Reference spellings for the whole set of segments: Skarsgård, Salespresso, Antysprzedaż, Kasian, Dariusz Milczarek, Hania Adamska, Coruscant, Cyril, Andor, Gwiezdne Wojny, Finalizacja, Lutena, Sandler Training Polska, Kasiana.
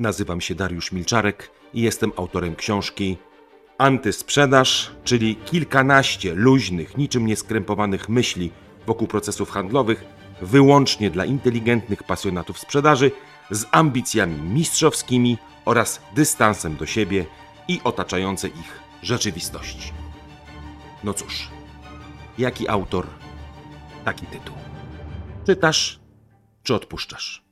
Nazywam się Dariusz Milczarek i jestem autorem książki Antysprzedaż, czyli kilkanaście luźnych, niczym nieskrępowanych myśli wokół procesów handlowych, wyłącznie dla inteligentnych pasjonatów sprzedaży z ambicjami mistrzowskimi oraz dystansem do siebie i otaczającej ich rzeczywistości. No cóż, jaki autor, taki tytuł. Czytasz czy odpuszczasz?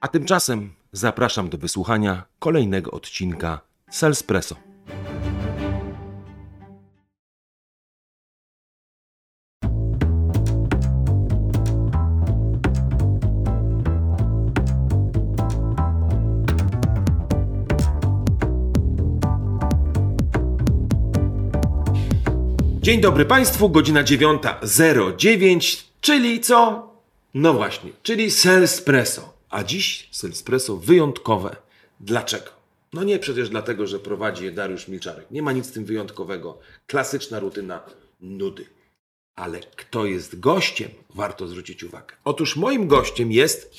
A tymczasem zapraszam do wysłuchania kolejnego odcinka Salespresso. Dzień dobry Państwu, godzina 9:09, czyli co? No właśnie, czyli Salespresso. A dziś Salespresso wyjątkowe. Dlaczego? No nie przecież dlatego, że prowadzi je Dariusz Milczarek. Nie ma nic w tym wyjątkowego. Klasyczna rutyna nudy. Ale kto jest gościem? Warto zwrócić uwagę. Otóż moim gościem jest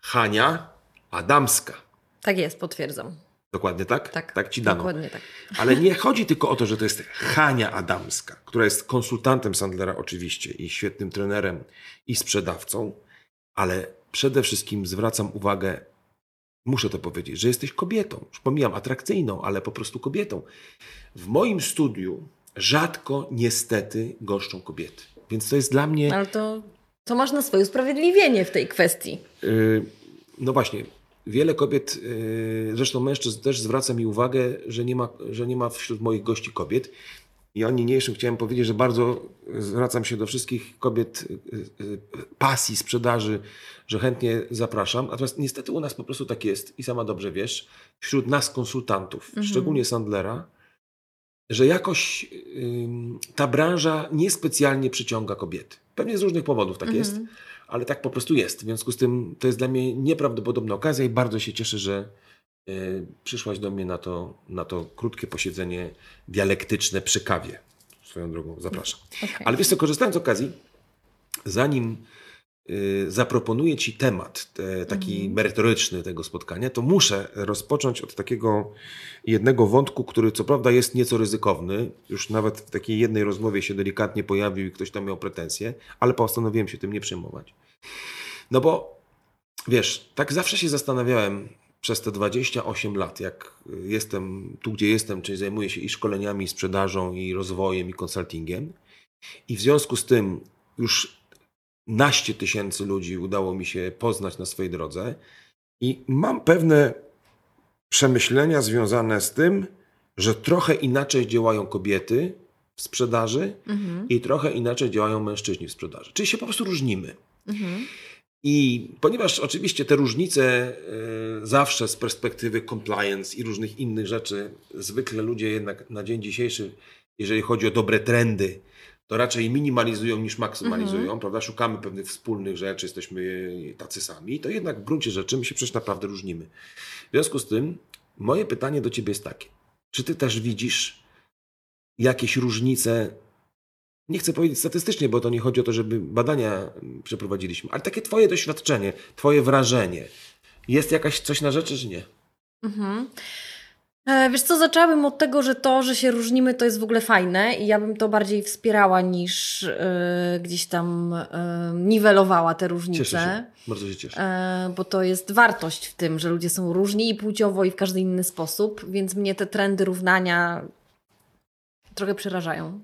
Hania Adamska. Tak jest, potwierdzam. Dokładnie tak? Tak ci dano. Dokładnie tak. Ale nie chodzi tylko o to, że to jest Hania Adamska, która jest konsultantem Sandlera oczywiście i świetnym trenerem i sprzedawcą, ale przede wszystkim zwracam uwagę, muszę to powiedzieć, że jesteś kobietą. Już pomijam atrakcyjną, ale po prostu kobietą. W moim studiu rzadko niestety goszczą kobiety. Więc to jest dla mnie... Ale to masz na swoje usprawiedliwienie w tej kwestii. No właśnie. Wiele kobiet, zresztą mężczyzn też zwraca mi uwagę, że nie ma wśród moich gości kobiet. I o niniejszym chciałem powiedzieć, że bardzo zwracam się do wszystkich kobiet pasji, sprzedaży, że chętnie zapraszam. Natomiast niestety u nas po prostu tak jest i sama dobrze wiesz, wśród nas konsultantów, szczególnie Sandlera, że jakoś ta branża niespecjalnie przyciąga kobiety. Pewnie z różnych powodów tak jest. Ale tak po prostu jest. W związku z tym to jest dla mnie nieprawdopodobna okazja i bardzo się cieszę, że przyszłaś do mnie na to krótkie posiedzenie dialektyczne przy kawie. Swoją drogą zapraszam. Okay. Ale wiesz co, korzystając z okazji, zanim zaproponuję Ci temat taki merytoryczny tego spotkania, to muszę rozpocząć od takiego jednego wątku, który co prawda jest nieco ryzykowny. Już nawet w takiej jednej rozmowie się delikatnie pojawił i ktoś tam miał pretensje, ale postanowiłem się tym nie przejmować. No bo wiesz, tak zawsze się zastanawiałem przez te 28 lat, jak jestem tu, gdzie jestem, czyli zajmuję się i szkoleniami, i sprzedażą, i rozwojem, i konsultingiem. I w związku z tym już naście tysięcy ludzi udało mi się poznać na swojej drodze i mam pewne przemyślenia związane z tym, że trochę inaczej działają kobiety w sprzedaży i trochę inaczej działają mężczyźni w sprzedaży. Czyli się po prostu różnimy. I ponieważ oczywiście te różnice zawsze z perspektywy compliance i różnych innych rzeczy, zwykle ludzie jednak na dzień dzisiejszy, jeżeli chodzi o dobre trendy, to raczej minimalizują niż maksymalizują, prawda? Szukamy pewnych wspólnych rzeczy, jesteśmy tacy sami, to jednak w gruncie rzeczy my się przecież naprawdę różnimy. W związku z tym moje pytanie do Ciebie jest takie. Czy Ty też widzisz jakieś różnice, nie chcę powiedzieć statystycznie, bo to nie chodzi o to, żeby badania przeprowadziliśmy, ale takie Twoje doświadczenie, Twoje wrażenie, jest jakaś coś na rzeczy, czy nie? Wiesz co, zaczęłabym od tego, że to, że się różnimy, to jest w ogóle fajne i ja bym to bardziej wspierała niż gdzieś tam niwelowała te różnice. Cieszę się. Bardzo się cieszę. Bo to jest wartość w tym, że ludzie są różni i płciowo i w każdy inny sposób, więc mnie te trendy równania trochę przerażają.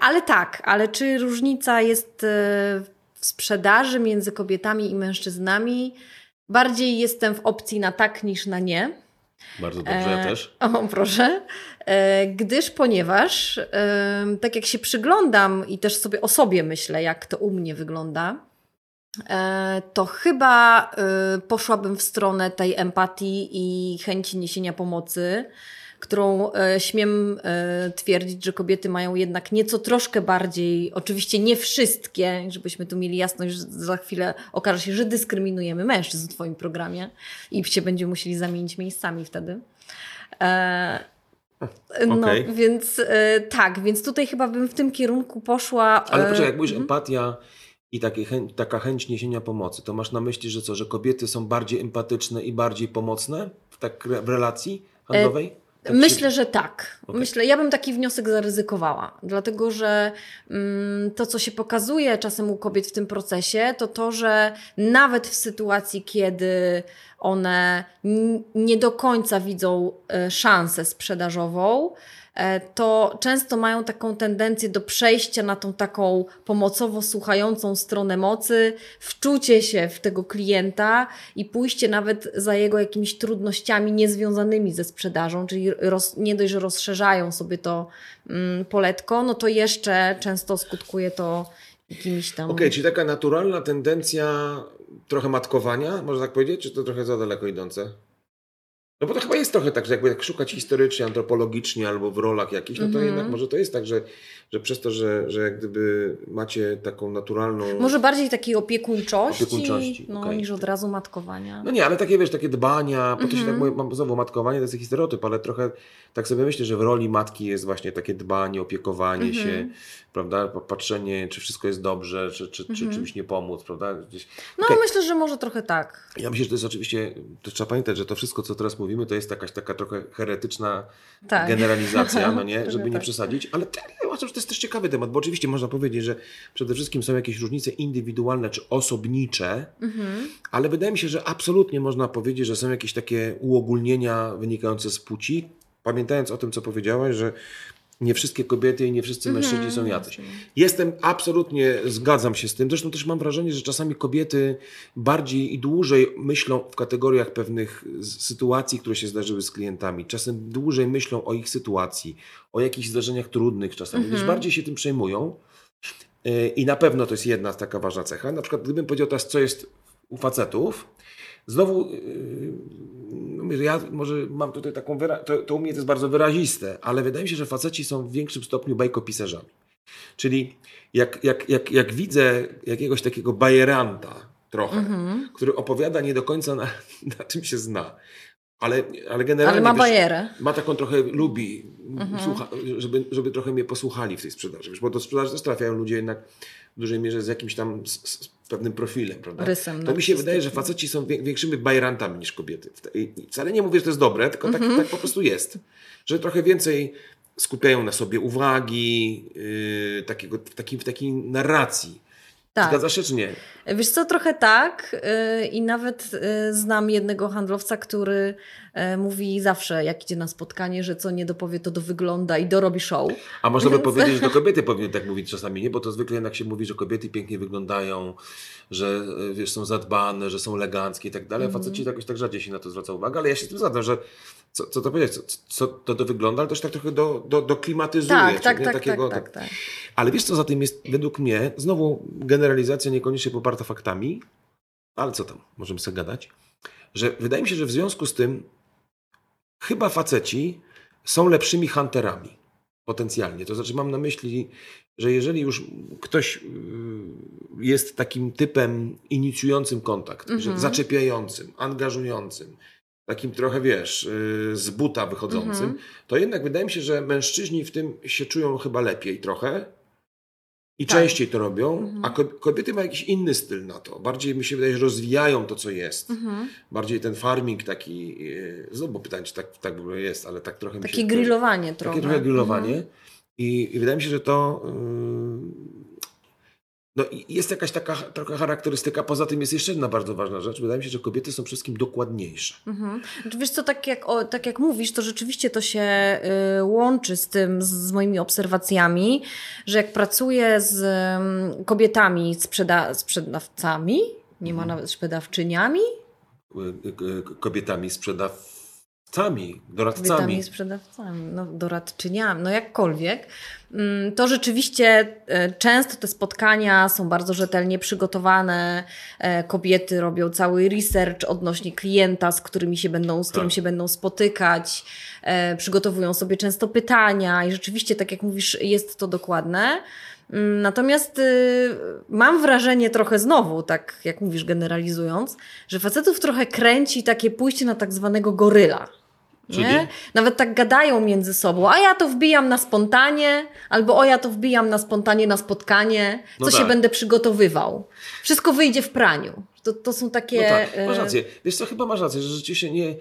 Ale tak, ale czy różnica jest w sprzedaży między kobietami i mężczyznami? Bardziej jestem w opcji na tak niż na nie. Bardzo dobrze, ja też. O, proszę. Ponieważ tak jak się przyglądam i też sobie o sobie myślę, jak to u mnie wygląda, to chyba poszłabym w stronę tej empatii i chęci niesienia pomocy, którą śmiem twierdzić, że kobiety mają jednak nieco troszkę bardziej, oczywiście nie wszystkie, żebyśmy tu mieli jasność, że za chwilę okaże się, że dyskryminujemy mężczyzn w Twoim programie i się będziemy musieli zamienić miejscami wtedy. Więc tutaj chyba bym w tym kierunku poszła. Ale poczekaj, jak mówisz empatia i taka chęć niesienia pomocy. To masz na myśli, że co, że kobiety są bardziej empatyczne i bardziej pomocne w relacji handlowej? Tak myślę, że tak. Okay. Ja bym taki wniosek zaryzykowała, dlatego że to, co się pokazuje czasem u kobiet w tym procesie, to to, że nawet w sytuacji, kiedy one nie do końca widzą szansę sprzedażową, to często mają taką tendencję do przejścia na tą taką pomocowo słuchającą stronę mocy, wczucie się w tego klienta i pójście nawet za jego jakimiś trudnościami niezwiązanymi ze sprzedażą, czyli nie dość, że rozszerzają sobie to poletko, no to jeszcze często skutkuje to jakimiś tam... Okej, czyli taka naturalna tendencja trochę matkowania, można tak powiedzieć, czy to trochę za daleko idące? No bo to chyba jest trochę tak, że jakby jak szukać historycznie, antropologicznie albo w rolach jakichś, no to jednak może to jest tak, że przez to, że jak gdyby macie taką naturalną... Może bardziej takiej opiekuńczości no, okay, niż od razu matkowania. No nie, ale takie wiesz, takie dbania, po to się tak mówię, znowu matkowanie to jest taki stereotyp, ale trochę tak sobie myślę, że w roli matki jest właśnie takie dbanie, opiekowanie się, prawda, patrzenie, czy wszystko jest dobrze, czy czymś nie pomóc, prawda. Gdzieś... No okay. Myślę, że może trochę tak. Ja myślę, że to jest oczywiście, to trzeba pamiętać, że to wszystko, co teraz mówimy, to jest taka trochę heretyczna generalizacja, no nie, żeby nie przesadzić, ale to jest też ciekawy temat, bo oczywiście można powiedzieć, że przede wszystkim są jakieś różnice indywidualne czy osobnicze, ale wydaje mi się, że absolutnie można powiedzieć, że są jakieś takie uogólnienia wynikające z płci, pamiętając o tym, co powiedziałaś, że nie wszystkie kobiety i nie wszyscy mężczyźni są jacyś. Jestem absolutnie, zgadzam się z tym. Zresztą też mam wrażenie, że czasami kobiety bardziej i dłużej myślą w kategoriach pewnych sytuacji, które się zdarzyły z klientami. Czasem dłużej myślą o ich sytuacji, o jakichś zdarzeniach trudnych czasami. Więc bardziej się tym przejmują. I na pewno to jest jedna taka ważna cecha. Na przykład gdybym powiedział teraz, co jest u facetów, znowu, ja może mam tutaj taką, to u mnie to jest bardzo wyraziste, ale wydaje mi się, że faceci są w większym stopniu bajkopisarzami. Czyli jak widzę jakiegoś takiego bajeranta trochę, który opowiada nie do końca na czym się zna, ale generalnie... Ale ma bajerę. Ma taką trochę, lubi, słucha, żeby trochę mnie posłuchali w tej sprzedaży. Wiesz, bo do sprzedaży też trafiają ludzie jednak w dużej mierze z jakimś tam... z pewnym profilem, prawda? Rysem, to mi się wydaje, że faceci są większymi bajerantami niż kobiety. I wcale nie mówię, że to jest dobre, tylko tak po prostu jest. Że trochę więcej skupiają na sobie uwagi, takiej narracji. Tak. Zgadzasz się, czy nie? Wiesz co, trochę tak i nawet znam jednego handlowca, który mówi zawsze, jak idzie na spotkanie, że co nie dopowie, to dowygląda i dorobi show. A można by powiedzieć, że do kobiety powinien tak mówić czasami, nie? Bo to zwykle jednak się mówi, że kobiety pięknie wyglądają, że wiesz, są zadbane, że są eleganckie i tak dalej. Faceci jakoś tak rzadziej się na to zwraca uwagę, ale ja się z tym zgadzam, że co to powiedzieć, co to dowygląda, ale też tak trochę doklimatyzuje. Tak. Ale wiesz co za tym jest, według mnie, znowu generalizacja niekoniecznie poparta faktami, ale co tam, możemy sobie gadać, że wydaje mi się, że w związku z tym chyba faceci są lepszymi hunterami potencjalnie. To znaczy mam na myśli, że jeżeli już ktoś jest takim typem inicjującym kontakt, że zaczepiającym, angażującym, takim trochę, wiesz, z buta wychodzącym, to jednak wydaje mi się, że mężczyźni w tym się czują chyba lepiej trochę i częściej to robią, a kobiety mają jakiś inny styl na to. Bardziej mi się wydaje, że rozwijają to, co jest. Bardziej ten farming taki, bo pytanie, czy tak w ogóle jest, ale tak trochę... Takie mi się, grillowanie tak, trochę. Takie trochę grillowanie i wydaje mi się, że to... No jest jakaś taka trochę charakterystyka, poza tym jest jeszcze jedna bardzo ważna rzecz. Wydaje mi się, że kobiety są wszystkim dokładniejsze. Wiesz co, tak jak mówisz, to rzeczywiście to się łączy z tym, z moimi obserwacjami, że jak pracuję z kobietami, sprzedawcami, nie ma nawet sprzedawczyniami. Kobietami doradcami. Kobietami sprzedawcami, no, doradczyniami, no jakkolwiek. To rzeczywiście często te spotkania są bardzo rzetelnie przygotowane. Kobiety robią cały research odnośnie klienta, z którym się będą spotykać. Przygotowują sobie często pytania i rzeczywiście, tak jak mówisz, jest to dokładne. Natomiast mam wrażenie trochę znowu, tak jak mówisz generalizując, że facetów trochę kręci takie pójście na tak zwanego goryla. Czyli? Nie? Nawet tak gadają między sobą, a ja to wbijam na spontanie, albo o ja to wbijam na spontanie na spotkanie, co się będę przygotowywał. Wszystko wyjdzie w praniu. To są takie... No tak, masz rację. Wiesz co, chyba masz rację, że rzeczywiście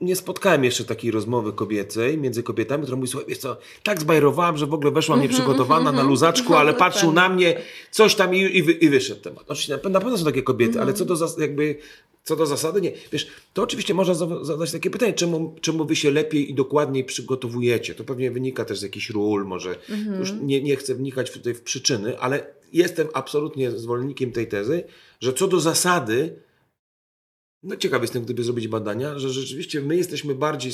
nie spotkałem jeszcze takiej rozmowy kobiecej między kobietami, która mówi, słuchaj, wiesz co, tak zbajrowałam, że w ogóle weszłam nieprzygotowana na luzaczku, ale patrzył na mnie coś tam i wyszedł temat. Oczywiście na pewno są takie kobiety, ale co do jakby... Co do zasady nie. Wiesz, to oczywiście można zadać takie pytanie, czemu wy się lepiej i dokładniej przygotowujecie? To pewnie wynika też z jakichś ról, może już nie chcę wnikać tutaj w przyczyny, ale jestem absolutnie zwolennikiem tej tezy, że co do zasady, no ciekaw jestem, gdyby zrobić badania, że rzeczywiście my jesteśmy bardziej,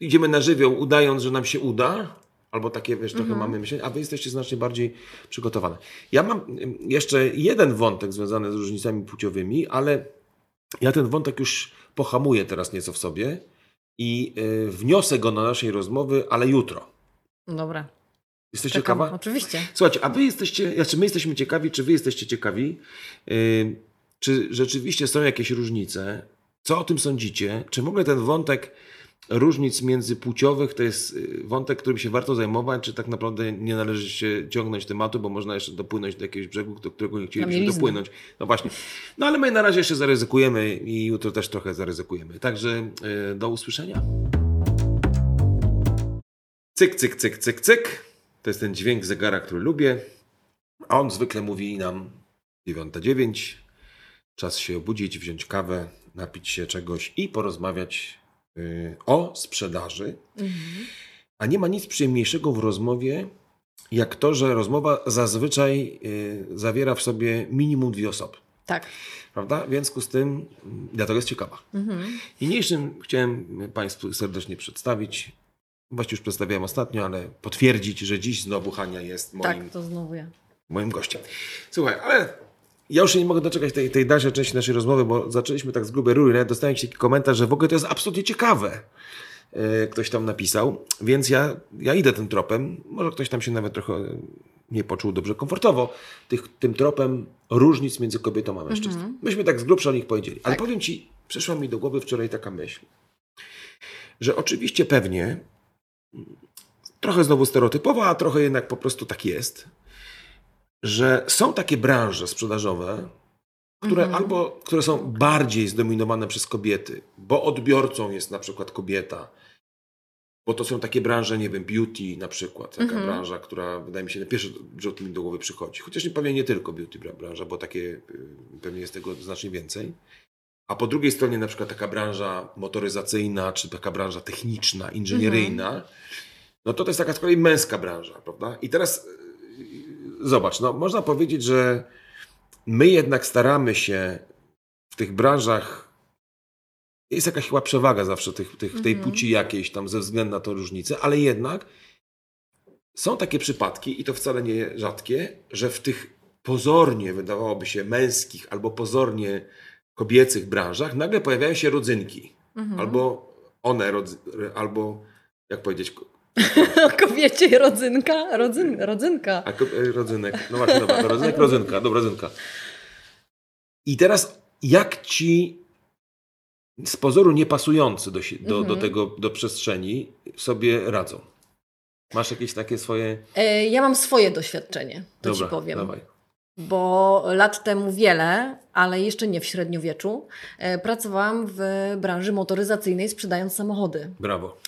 idziemy na żywioł, udając, że nam się uda, albo takie, wiesz, trochę mamy myślenie, a wy jesteście znacznie bardziej przygotowane. Ja mam jeszcze jeden wątek związany z różnicami płciowymi, ale ja ten wątek już pohamuję teraz nieco w sobie i wniosę go na naszej rozmowy, ale jutro. Dobra. Jesteś ciekawa? Oczywiście. Słuchajcie, a wy jesteście, znaczy my jesteśmy ciekawi, czy wy jesteście ciekawi, czy rzeczywiście są jakieś różnice, co o tym sądzicie, czy w ogóle ten wątek różnic międzypłciowych to jest wątek, którym się warto zajmować, czy tak naprawdę nie należy się ciągnąć tematu, bo można jeszcze dopłynąć do jakiegoś brzegu, do którego nie chcielibyśmy dopłynąć. No właśnie. No ale my na razie jeszcze zaryzykujemy i jutro też trochę zaryzykujemy. Także do usłyszenia. Cyk, cyk, cyk, cyk, cyk. To jest ten dźwięk zegara, który lubię. A on zwykle mówi nam 9:09. Czas się obudzić, wziąć kawę, napić się czegoś i porozmawiać o sprzedaży, a nie ma nic przyjemniejszego w rozmowie, jak to, że rozmowa zazwyczaj zawiera w sobie minimum 2 osoby. Tak. Prawda? W związku z tym, dlatego jest ciekawa. Niniejszym chciałem Państwu serdecznie przedstawić, właściwie już przedstawiałem ostatnio, ale potwierdzić, że dziś znowu Hania jest moim gościem. Słuchaj, ale... Ja już się nie mogę doczekać tej dalszej części naszej rozmowy, bo zaczęliśmy tak z grubej rury. Nawet dostałem jakiś taki komentarz, że w ogóle to jest absolutnie ciekawe. Ktoś tam napisał, więc ja idę tym tropem. Może ktoś tam się nawet trochę nie poczuł dobrze komfortowo. Tym tropem różnic między kobietą a mężczyzną. Myśmy tak z grubsza o nich powiedzieli. Ale powiem Ci, przyszła mi do głowy wczoraj taka myśl, że oczywiście pewnie, trochę znowu stereotypowa, a trochę jednak po prostu tak jest, że są takie branże sprzedażowe, które albo które są bardziej zdominowane przez kobiety, bo odbiorcą jest na przykład kobieta, bo to są takie branże, nie wiem, beauty na przykład, taka branża, która wydaje mi się na pierwszy rzut mi do głowy przychodzi. Chociaż pewnie nie tylko beauty branża, bo takie pewnie jest tego znacznie więcej. A po drugiej stronie na przykład taka branża motoryzacyjna, czy taka branża techniczna, inżynieryjna, no to jest taka z kolei męska branża, prawda? I teraz... Zobacz, no można powiedzieć, że my jednak staramy się w tych branżach, jest jakaś chyba przewaga zawsze tej płci jakiejś tam ze względu na tą różnicę, ale jednak są takie przypadki i to wcale nie rzadkie, że w tych pozornie wydawałoby się męskich albo pozornie kobiecych branżach nagle pojawiają się rodzynki. Albo one, albo jak powiedzieć... Kobiecie rodzynka? Rodzynka. Rodzynek. No właśnie, dobra. Rodzynek, rodzynka. Dobra, rodzynka. I teraz jak ci z pozoru niepasujący do przestrzeni sobie radzą? Masz jakieś takie swoje... Ja mam swoje doświadczenie, to dobra, ci powiem. Dawaj. Bo lat temu wiele, ale jeszcze nie w średniowieczu, pracowałam w branży motoryzacyjnej sprzedając samochody. Brawo.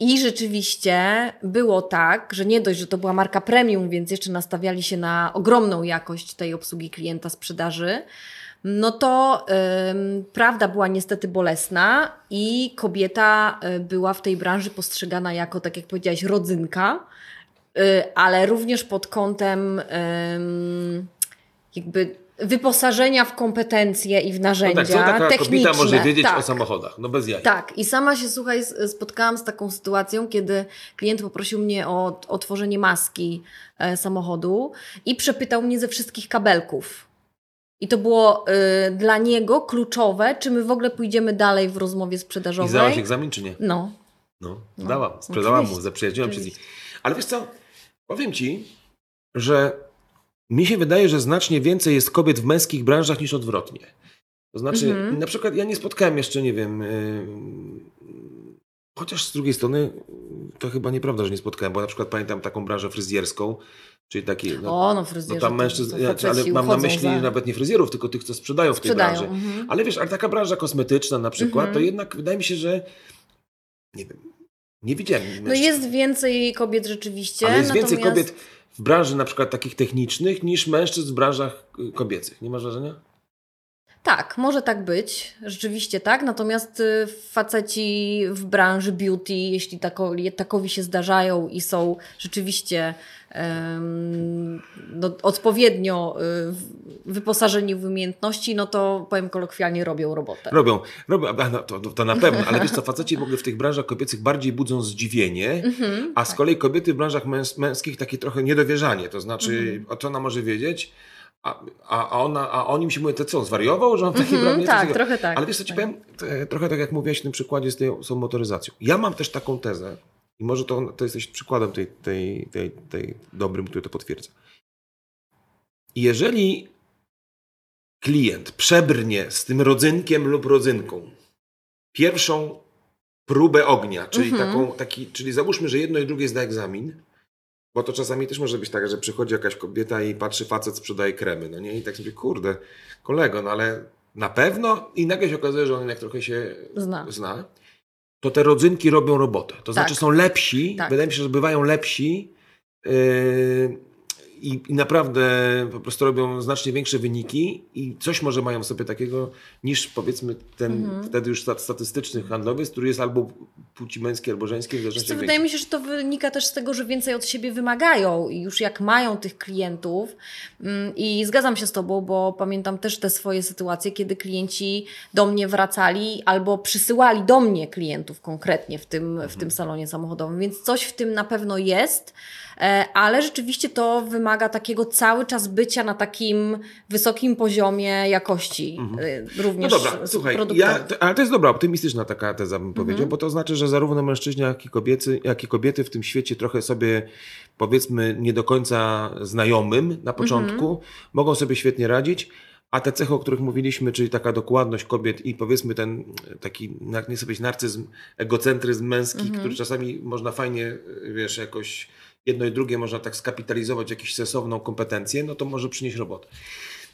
I rzeczywiście było tak, że nie dość, że to była marka premium, więc jeszcze nastawiali się na ogromną jakość tej obsługi klienta sprzedaży, no to prawda była niestety bolesna i kobieta była w tej branży postrzegana jako, tak jak powiedziałaś, rodzynka, ale również pod kątem jakby... wyposażenia w kompetencje i w narzędzia techniczne. No tak, co taka kobieta może wiedzieć o samochodach? No bez jaj. Tak. I sama się, słuchaj, spotkałam z taką sytuacją, kiedy klient poprosił mnie o otworzenie maski samochodu i przepytał mnie ze wszystkich kabelków. I to było dla niego kluczowe, czy my w ogóle pójdziemy dalej w rozmowie sprzedażowej. I zdałaś egzamin, czy nie? No. No. Dałam. Sprzedałam mu, zaprzyjaźniłam się z nim. Ale wiesz co, powiem Ci, że mi się wydaje, że znacznie więcej jest kobiet w męskich branżach niż odwrotnie. To znaczy, na przykład ja nie spotkałem jeszcze, nie wiem, Chociaż z drugiej strony to chyba nieprawda, że nie spotkałem, bo na przykład pamiętam taką branżę fryzjerską, czyli taki, tam mężczyzn, ale mam na myśli nawet nie fryzjerów, tylko tych, co sprzedają w tej branży. Ale wiesz, ale taka branża kosmetyczna na przykład, to jednak wydaje mi się, że nie wiem, nie widziałem mężczyzn. No jest więcej kobiet rzeczywiście. Ale jest więcej kobiet w branży na przykład takich technicznych niż mężczyzn w branżach kobiecych. Nie masz wrażenia? Tak, może tak być, rzeczywiście tak, natomiast faceci w branży beauty, jeśli takowi się zdarzają i są rzeczywiście odpowiednio wyposażeni w umiejętności, no to powiem kolokwialnie, robią robotę. To na pewno, ale wiesz co, faceci w ogóle w tych branżach kobiecych bardziej budzą zdziwienie, a z kolei kobiety w branżach męskich takie trochę niedowierzanie, to znaczy o co ona może wiedzieć? A oni mi się mówią, to co, zwariował, że mam takie branie? Tak, trochę tak. Ale wiesz co ci powiem, trochę tak jak mówiłaś w tym przykładzie z tą motoryzacją. Ja mam też taką tezę i może to jesteś przykładem tej dobrym, który to potwierdza. Jeżeli klient przebrnie z tym rodzynkiem lub rodzynką pierwszą próbę ognia, czyli czyli załóżmy, że jedno i drugie zda egzamin, bo to czasami też może być tak, że przychodzi jakaś kobieta i patrzy, facet sprzedaje kremy, no nie? I tak sobie, kurde, kolego, no ale na pewno? I nagle się okazuje, że on jednak trochę się zna. To te rodzynki robią robotę. To znaczy są lepsi, wydaje mi się, że bywają lepsi i naprawdę po prostu robią znacznie większe wyniki i coś może mają sobie takiego niż powiedzmy ten wtedy już statystyczny handlowiec, który jest albo płci męskiej, albo żeńskiej. Wydaje mi się, że to wynika też z tego, że więcej od siebie wymagają i już jak mają tych klientów i zgadzam się z Tobą, bo pamiętam też te swoje sytuacje, kiedy klienci do mnie wracali albo przysyłali do mnie klientów konkretnie w tym salonie samochodowym, więc coś w tym na pewno jest, ale rzeczywiście to wymaga takiego cały czas bycia na takim wysokim poziomie jakości. Również ale to jest dobra, optymistyczna taka teza, bym powiedział, bo to znaczy, że zarówno mężczyźni, jak i kobiety w tym świecie trochę sobie, powiedzmy, nie do końca znajomym na początku, mogą sobie świetnie radzić, a te cechy, o których mówiliśmy, czyli taka dokładność kobiet i powiedzmy ten taki, jak nie sobie narcyzm, egocentryzm męski, który czasami można fajnie, wiesz, jakoś jedno i drugie można tak skapitalizować jakąś sensowną kompetencję, no to może przynieść robotę.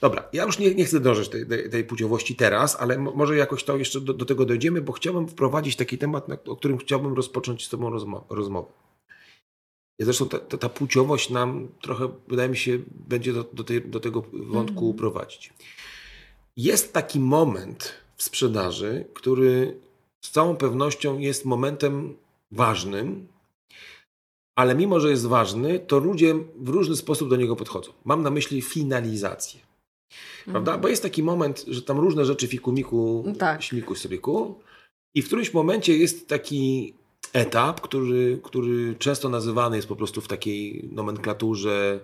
Dobra, ja już nie chcę dążyć tej płciowości teraz, ale może jakoś to jeszcze do tego dojdziemy, bo chciałbym wprowadzić taki temat, o którym chciałbym rozpocząć z Tobą rozmowę. Ja zresztą ta płciowość nam trochę, wydaje mi się, będzie do tego wątku prowadzić. Jest taki moment w sprzedaży, który z całą pewnością jest momentem ważnym, ale mimo, że jest ważny, to ludzie w różny sposób do niego podchodzą. Mam na myśli finalizację. Prawda? Bo jest taki moment, że tam różne rzeczy fikumiku, śmiku, stryku i w którymś momencie jest taki etap, który często nazywany jest po prostu w takiej nomenklaturze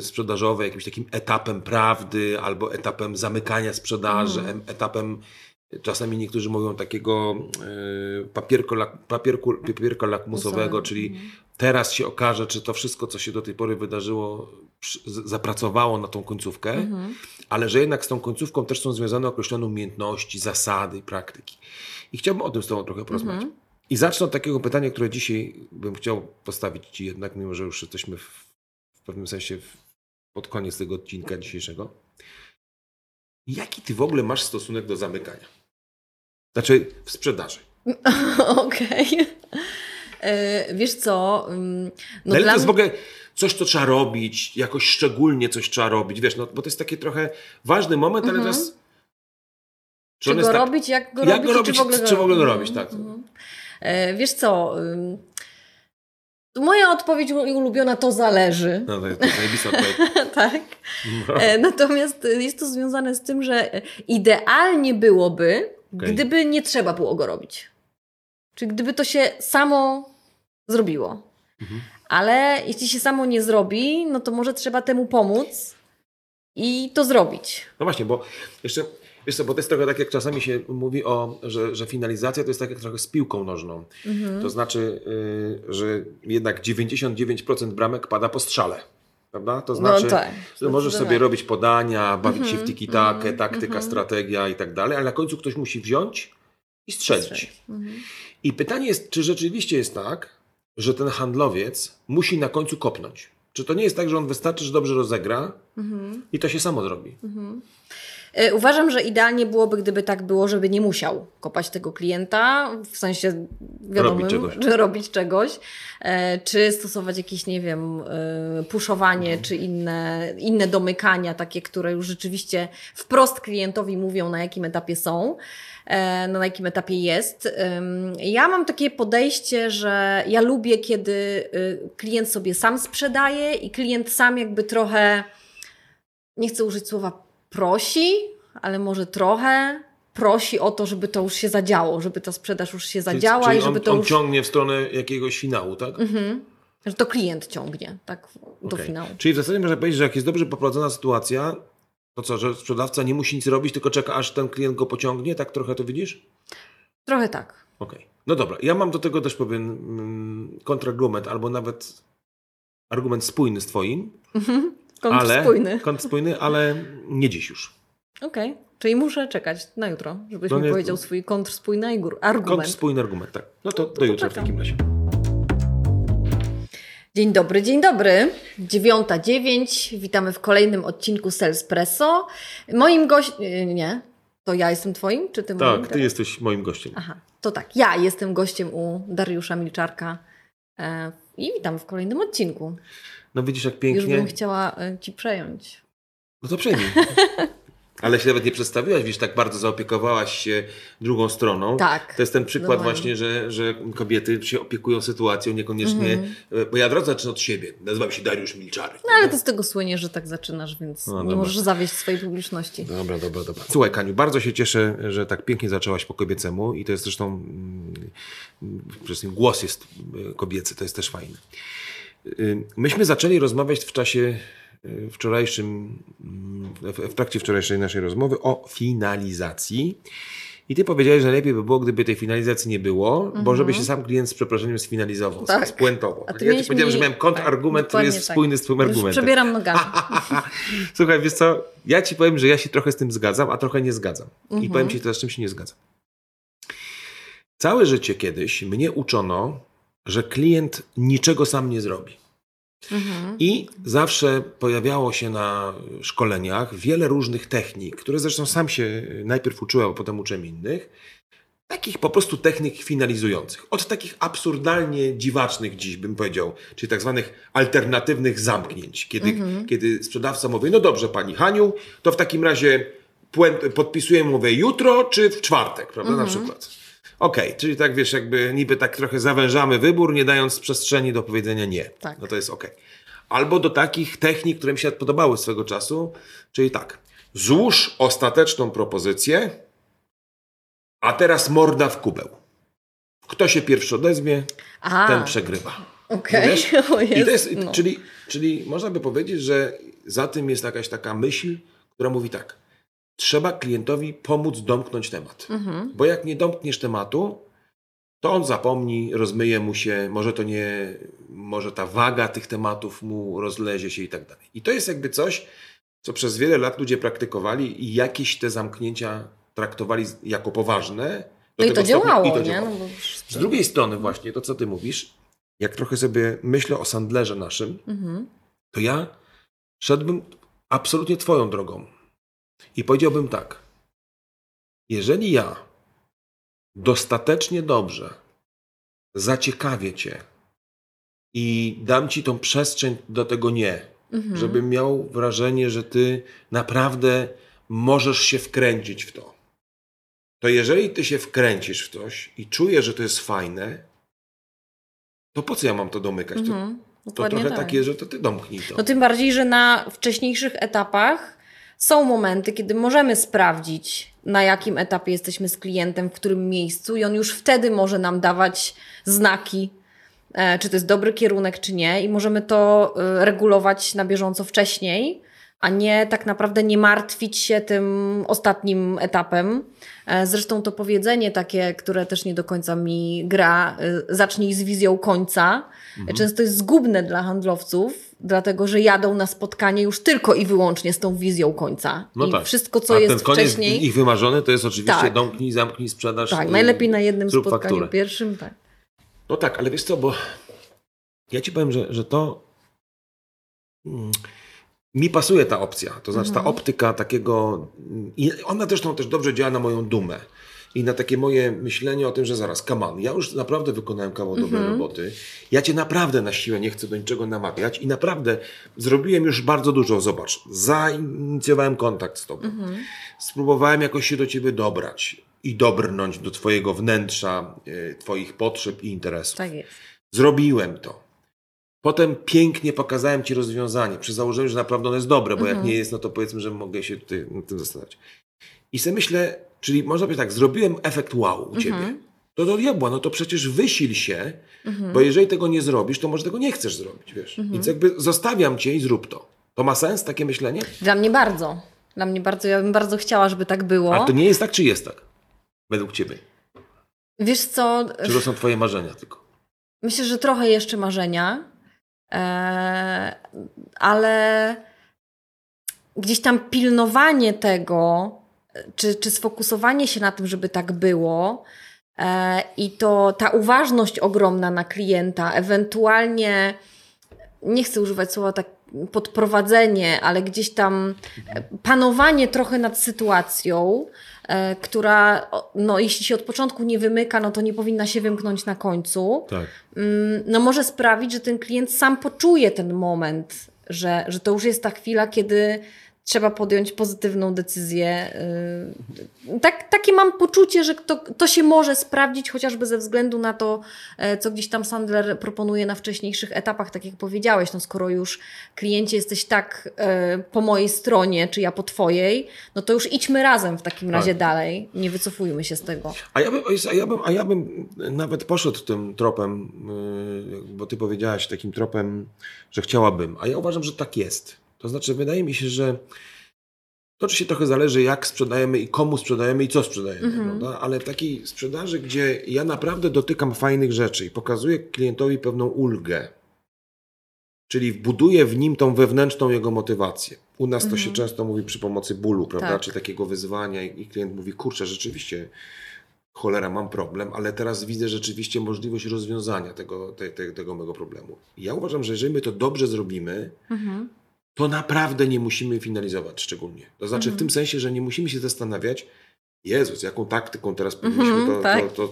sprzedażowej jakimś takim etapem prawdy albo etapem zamykania sprzedaży, etapem czasami niektórzy mówią takiego papierka lakmusowego, czyli teraz się okaże, czy to wszystko, co się do tej pory wydarzyło, zapracowało na tą końcówkę, ale że jednak z tą końcówką też są związane określone umiejętności, zasady i praktyki. I chciałbym o tym z Tobą trochę porozmawiać. I zacznę od takiego pytania, które dzisiaj bym chciał postawić Ci jednak, mimo że już jesteśmy w pewnym sensie pod koniec tego odcinka dzisiejszego. Jaki Ty w ogóle masz stosunek do zamykania? Znaczy w sprzedaży. Okej. Wiesz co? No ale to jest w ogóle coś, co trzeba robić, jakoś szczególnie coś trzeba robić, wiesz, no, bo to jest taki trochę ważny moment, ale teraz... Czy go robić, jak go robić, czy w ogóle go robić, tak. Wiesz co... Moja odpowiedź ulubiona to zależy. No to jest najbliższa odpowiedź. Tak. No. Natomiast jest to związane z tym, że idealnie byłoby, gdyby nie trzeba było go robić. Czyli gdyby to się samo zrobiło. Ale jeśli się samo nie zrobi, no to może trzeba temu pomóc i to zrobić. No właśnie, bo jeszcze... Wiesz co, bo to jest trochę tak, jak czasami się mówi, że finalizacja to jest tak jak trochę z piłką nożną. To znaczy, że jednak 99% bramek pada po strzale. Prawda? To znaczy, że możesz sobie robić podania, bawić się w tiki-takę, taktyka, strategia i tak dalej, ale na końcu ktoś musi wziąć i strzelić. I pytanie jest, czy rzeczywiście jest tak, że ten handlowiec musi na końcu kopnąć? Czy to nie jest tak, że on wystarczy, że dobrze rozegra i to się samo zrobi? Uważam, że idealnie byłoby, gdyby tak było, żeby nie musiał kopać tego klienta, w sensie wiadomym, robić czegoś, czy stosować jakieś, nie wiem, puszowanie, czy inne domykania, takie, które już rzeczywiście wprost klientowi mówią, na jakim etapie są, na jakim etapie jest. Ja mam takie podejście, że ja lubię, kiedy klient sobie sam sprzedaje i klient sam jakby trochę, nie chcę użyć słowa prosi, ale może trochę prosi o to, żeby to już się zadziało, żeby ta sprzedaż już się zadziała. Czyli i żeby on ciągnie w stronę jakiegoś finału, tak? Że to klient ciągnie tak do finału. Czyli w zasadzie można powiedzieć, że jak jest dobrze poprowadzona sytuacja, to co, że sprzedawca nie musi nic robić, tylko czeka, aż ten klient go pociągnie? Tak trochę to widzisz? Trochę tak. Okej. No dobra, ja mam do tego też pewien kontrargument, albo nawet argument spójny z twoim. Kąt spójny, ale nie dziś już. Okej. Czyli muszę czekać na jutro, żebyś mi powiedział swój kontrspójny argument. Kontrspójny argument, tak. No to do jutra w takim razie. Dzień dobry, dzień dobry. 9:09. Witamy w kolejnym odcinku Salespresso. Moim gościem... Nie, to ja jestem twoim, czy ty moim? Tak, ty jesteś moim gościem. Aha, to tak. Ja jestem gościem u Dariusza Milczarka i witam w kolejnym odcinku. No widzisz, jak pięknie. Już bym chciała ci przejąć. No to przejmij. Ale się nawet nie przedstawiłaś, wiesz, tak bardzo zaopiekowałaś się drugą stroną. Tak. To jest ten przykład właśnie, że kobiety się opiekują sytuacją niekoniecznie, bo ja drodze zacznę od siebie. Nazywam się Dariusz Milczarek. No ale to z tego słynie, że tak zaczynasz, więc nie możesz zawieść swojej publiczności. Dobra. Słuchaj, Kaniu, bardzo się cieszę, że tak pięknie zaczęłaś po kobiecemu i to jest zresztą, głos jest kobiecy, to jest też fajne. Myśmy zaczęli rozmawiać w trakcie wczorajszej naszej rozmowy o finalizacji i ty powiedziałeś, że lepiej by było, gdyby tej finalizacji nie było, bo żeby się sam klient z przeproszeniem spuentował. Tak. Ja ci powiedziałem, że miałem kontrargument, który jest spójny z twoim argumentem. Już przebieram nogami. Słuchaj, wiesz co, ja ci powiem, że ja się trochę z tym zgadzam, a trochę nie zgadzam. I powiem ci teraz, z czym się nie zgadzam. Całe życie kiedyś mnie uczono, że klient niczego sam nie zrobi. I zawsze pojawiało się na szkoleniach wiele różnych technik, które zresztą sam się najpierw uczyłem, a potem uczyłem innych. Takich po prostu technik finalizujących. Od takich absurdalnie dziwacznych dziś bym powiedział, czyli tak zwanych alternatywnych zamknięć. Kiedy sprzedawca mówi, no dobrze pani Haniu, to w takim razie podpisuję, mówię jutro czy w czwartek, prawda, na przykład. Okej, czyli tak wiesz, jakby niby tak trochę zawężamy wybór, nie dając przestrzeni do powiedzenia nie. Tak. No to jest okej. Albo do takich technik, które mi się podobały swego czasu, czyli tak, złóż ostateczną propozycję, a teraz morda w kubeł. Kto się pierwszy odezwie, ten przegrywa. I to jest, czyli można by powiedzieć, że za tym jest jakaś taka myśl, która mówi tak. Trzeba klientowi pomóc domknąć temat. Bo jak nie domkniesz tematu, to on zapomni, rozmyje mu się, może ta waga tych tematów mu rozlezie się i tak dalej. I to jest jakby coś, co przez wiele lat ludzie praktykowali i jakieś te zamknięcia traktowali jako poważne. No i to działało, nie? No bo... Z drugiej strony właśnie to, co ty mówisz, jak trochę sobie myślę o Sandlerze naszym, to ja szedłbym absolutnie twoją drogą. I powiedziałbym tak, jeżeli ja dostatecznie dobrze zaciekawię cię i dam ci tą przestrzeń do tego nie, żebym miał wrażenie, że ty naprawdę możesz się wkręcić w to, to jeżeli ty się wkręcisz w coś i czuję, że to jest fajne, to po co ja mam to domykać? To trochę takie, że to ty domknij to. No tym bardziej, że na wcześniejszych etapach są momenty, kiedy możemy sprawdzić, na jakim etapie jesteśmy z klientem, w którym miejscu i on już wtedy może nam dawać znaki, czy to jest dobry kierunek, czy nie. I możemy to regulować na bieżąco wcześniej, a nie tak naprawdę nie martwić się tym ostatnim etapem. Zresztą to powiedzenie takie, które też nie do końca mi gra, zacznij z wizją końca, często jest zgubne dla handlowców, dlatego że jadą na spotkanie już tylko i wyłącznie z tą wizją końca. No i tak. Wszystko, co jest wcześniej... A ten koniec ich wymarzony to jest oczywiście tak. Domknij, zamknij, sprzedaż. Tak, najlepiej na jednym spotkaniu fakturę. Pierwszym. Tak. No tak, ale wiesz co, bo ja ci powiem, że to... Mi pasuje ta opcja, to znaczy ta optyka takiego... I ona zresztą też dobrze działa na moją dumę. I na takie moje myślenie o tym, że zaraz, come on, ja już naprawdę wykonałem kawał dobrej roboty, ja cię naprawdę na siłę nie chcę do niczego namawiać i naprawdę zrobiłem już bardzo dużo, zobacz, zainicjowałem kontakt z tobą, spróbowałem jakoś się do ciebie dobrać i dobrnąć do twojego wnętrza, twoich potrzeb i interesów. Tak jest. Zrobiłem to. Potem pięknie pokazałem ci rozwiązanie, przy założeniu, że naprawdę ono jest dobre, bo jak nie jest, no to powiedzmy, że mogę się tutaj nad tym zastanawiać. I sobie myślę, czyli można powiedzieć tak, zrobiłem efekt wow u ciebie. To do diabła, no to przecież wysil się, bo jeżeli tego nie zrobisz, to może tego nie chcesz zrobić, wiesz. Więc jakby zostawiam cię i zrób to. To ma sens takie myślenie? Dla mnie bardzo. Ja bym bardzo chciała, żeby tak było. Ale to nie jest tak, czy jest tak? Według ciebie. Wiesz co... Czy to są twoje marzenia tylko? Myślę, że trochę jeszcze marzenia, ale gdzieś tam pilnowanie tego... Czy sfokusowanie się na tym, żeby tak było i to ta uważność ogromna na klienta, ewentualnie, nie chcę używać słowa tak podprowadzenie, ale gdzieś tam panowanie trochę nad sytuacją, która no, jeśli się od początku nie wymyka, no to nie powinna się wymknąć na końcu, tak. No może sprawić, że ten klient sam poczuje ten moment, że to już jest ta chwila, kiedy... Trzeba podjąć pozytywną decyzję. Tak, takie mam poczucie, że to się może sprawdzić, chociażby ze względu na to, co gdzieś tam Sandler proponuje na wcześniejszych etapach, tak jak powiedziałeś, no skoro już kliencie jesteś tak po mojej stronie, czy ja po twojej, no to już idźmy razem w takim razie dalej, nie wycofujmy się z tego. Ja bym nawet poszedł tym tropem, bo ty powiedziałaś takim tropem, że chciałabym, a ja uważam, że tak jest. To znaczy, wydaje mi się, że to oczywiście trochę zależy, jak sprzedajemy i komu sprzedajemy i co sprzedajemy, prawda? Ale w takiej sprzedaży, gdzie ja naprawdę dotykam fajnych rzeczy i pokazuję klientowi pewną ulgę, czyli buduję w nim tą wewnętrzną jego motywację. U nas to się często mówi przy pomocy bólu, prawda? Tak. Czy takiego wyzwania i klient mówi, kurczę, rzeczywiście, cholera, mam problem, ale teraz widzę rzeczywiście możliwość rozwiązania tego mojego problemu. I ja uważam, że jeżeli my to dobrze zrobimy, to naprawdę nie musimy finalizować szczególnie. To znaczy w tym sensie, że nie musimy się zastanawiać, Jezus, jaką taktyką teraz powinniśmy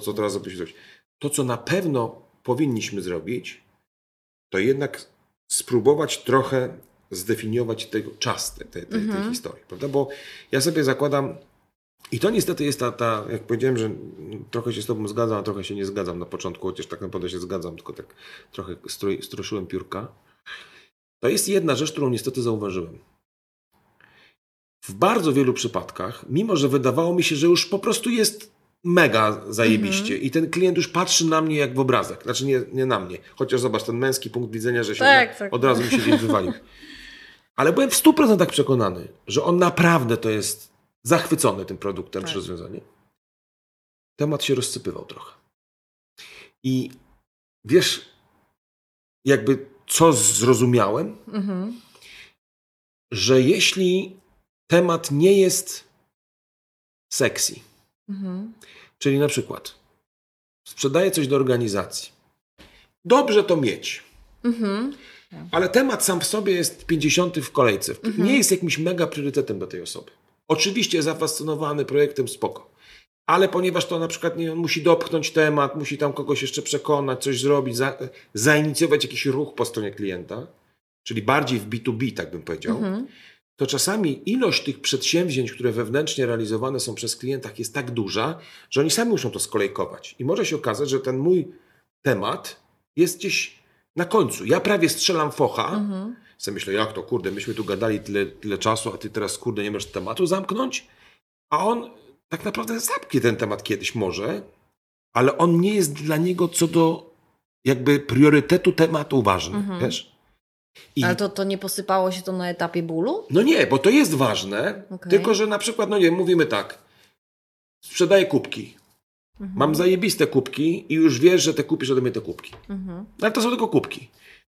co teraz zrobić. To, co na pewno powinniśmy zrobić, to jednak spróbować trochę zdefiniować tego czas tej historii. Prawda? Bo ja sobie zakładam, i to niestety jest ta, jak powiedziałem, że trochę się z tobą zgadzam, a trochę się nie zgadzam na początku, chociaż tak naprawdę się zgadzam, tylko tak trochę stroszyłem piórka. To jest jedna rzecz, którą niestety zauważyłem. W bardzo wielu przypadkach, mimo że wydawało mi się, że już po prostu jest mega zajebiście i ten klient już patrzy na mnie jak w obrazek. Znaczy nie na mnie. Chociaż zobacz, ten męski punkt widzenia, że się od razu mi się gdzieś wywalił. Ale byłem w 100% przekonany, że on naprawdę to jest zachwycony tym produktem czy rozwiązaniem. Temat się rozsypywał trochę. I wiesz, jakby co zrozumiałem, że jeśli temat nie jest sexy, czyli na przykład sprzedaję coś do organizacji, dobrze to mieć, ale temat sam w sobie jest 50 w kolejce, nie jest jakimś mega priorytetem dla tej osoby. Oczywiście zafascynowany projektem, spoko. Ale ponieważ to na przykład on musi dopchnąć temat, musi tam kogoś jeszcze przekonać, coś zrobić, zainicjować jakiś ruch po stronie klienta, czyli bardziej w B2B, tak bym powiedział, to czasami ilość tych przedsięwzięć, które wewnętrznie realizowane są przez klientach jest tak duża, że oni sami muszą to skolejkować. I może się okazać, że ten mój temat jest gdzieś na końcu. Ja prawie strzelam focha, sobie myślę, jak to, kurde, myśmy tu gadali tyle czasu, a ty teraz, kurde, nie możesz tematu zamknąć, a on... Tak naprawdę zapnie ten temat kiedyś może, ale on nie jest dla niego co do jakby priorytetu tematu ważny, wiesz? Ale to nie posypało się to na etapie bólu? No nie, bo to jest ważne, tylko że na przykład, no nie, mówimy tak, sprzedaję kubki, mam zajebiste kubki i już wiesz, że te kupisz ode mnie te kubki. Ale to są tylko kubki.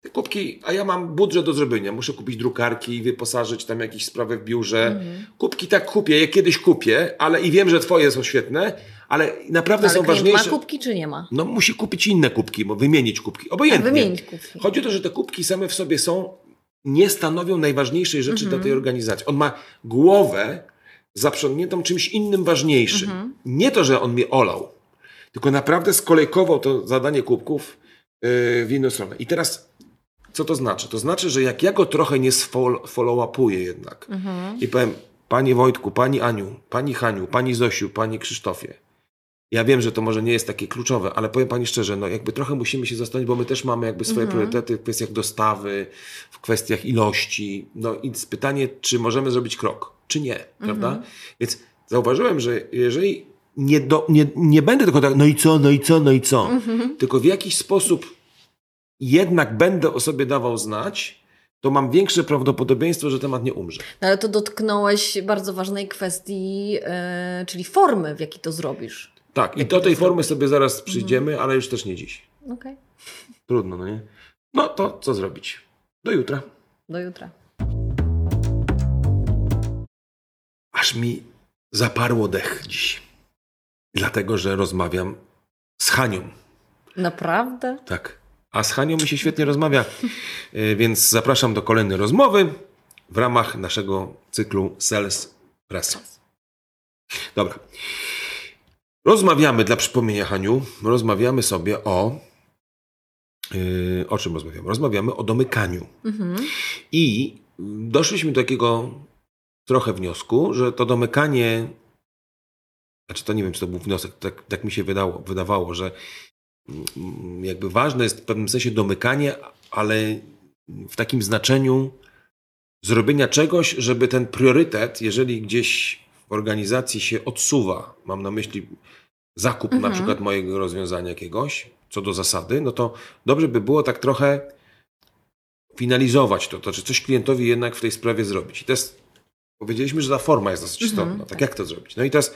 Te kubki, a ja mam budżet do zrobienia, muszę kupić drukarki, wyposażyć tam jakieś sprawy w biurze. Kubki tak kupię, ja kiedyś kupię, ale i wiem, że twoje są świetne, ale naprawdę ale są ważniejsze. Ma kubki czy nie ma? No musi kupić inne kubki, bo wymienić kubki, obojętnie. Wymienić kubki. Chodzi o to, że te kubki same w sobie są, nie stanowią najważniejszej rzeczy dla tej organizacji. On ma głowę zaprzątniętą czymś innym ważniejszym. Nie to, że on mnie olał, tylko naprawdę skolejkował to zadanie kubków w inną stronę. I teraz co to znaczy? To znaczy, że jak ja go trochę nie follow-upuję jednak i powiem, panie Wojtku, pani Aniu, pani Haniu, pani Zosiu, pani Krzysztofie, ja wiem, że to może nie jest takie kluczowe, ale powiem pani szczerze, no jakby trochę musimy się zastanowić, bo my też mamy jakby swoje priorytety w kwestiach dostawy, w kwestiach ilości, no i pytanie, czy możemy zrobić krok, czy nie, prawda? Więc zauważyłem, że jeżeli nie będę tylko tak, no i co, tylko w jakiś sposób jednak będę o sobie dawał znać, to mam większe prawdopodobieństwo, że temat nie umrze. No ale to dotknąłeś bardzo ważnej kwestii, czyli formy, w jakiej to zrobisz. Tak, i do tej formy sobie zaraz przyjdziemy, ale już też nie dziś. Okej. Trudno, no nie? No to co zrobić? Do jutra. Do jutra. Aż mi zaparło dech dziś. Dlatego, że rozmawiam z Hanią. Naprawdę? Tak. A z Hanią mi się świetnie rozmawia, więc zapraszam do kolejnej rozmowy w ramach naszego cyklu Salespresso. Dobra. Rozmawiamy, dla przypomnienia Haniu, rozmawiamy sobie o... o czym rozmawiamy? Rozmawiamy o domykaniu. I doszliśmy do takiego trochę wniosku, że to domykanie... Znaczy to nie wiem, czy to był wniosek, tak mi się wydawało, że jakby ważne jest w pewnym sensie domykanie, ale w takim znaczeniu zrobienia czegoś, żeby ten priorytet, jeżeli gdzieś w organizacji się odsuwa, mam na myśli zakup na przykład mojego rozwiązania jakiegoś, co do zasady, no to dobrze by było tak trochę finalizować to, czy coś klientowi jednak w tej sprawie zrobić. I teraz powiedzieliśmy, że ta forma jest dosyć istotna. Tak jak to zrobić? No i teraz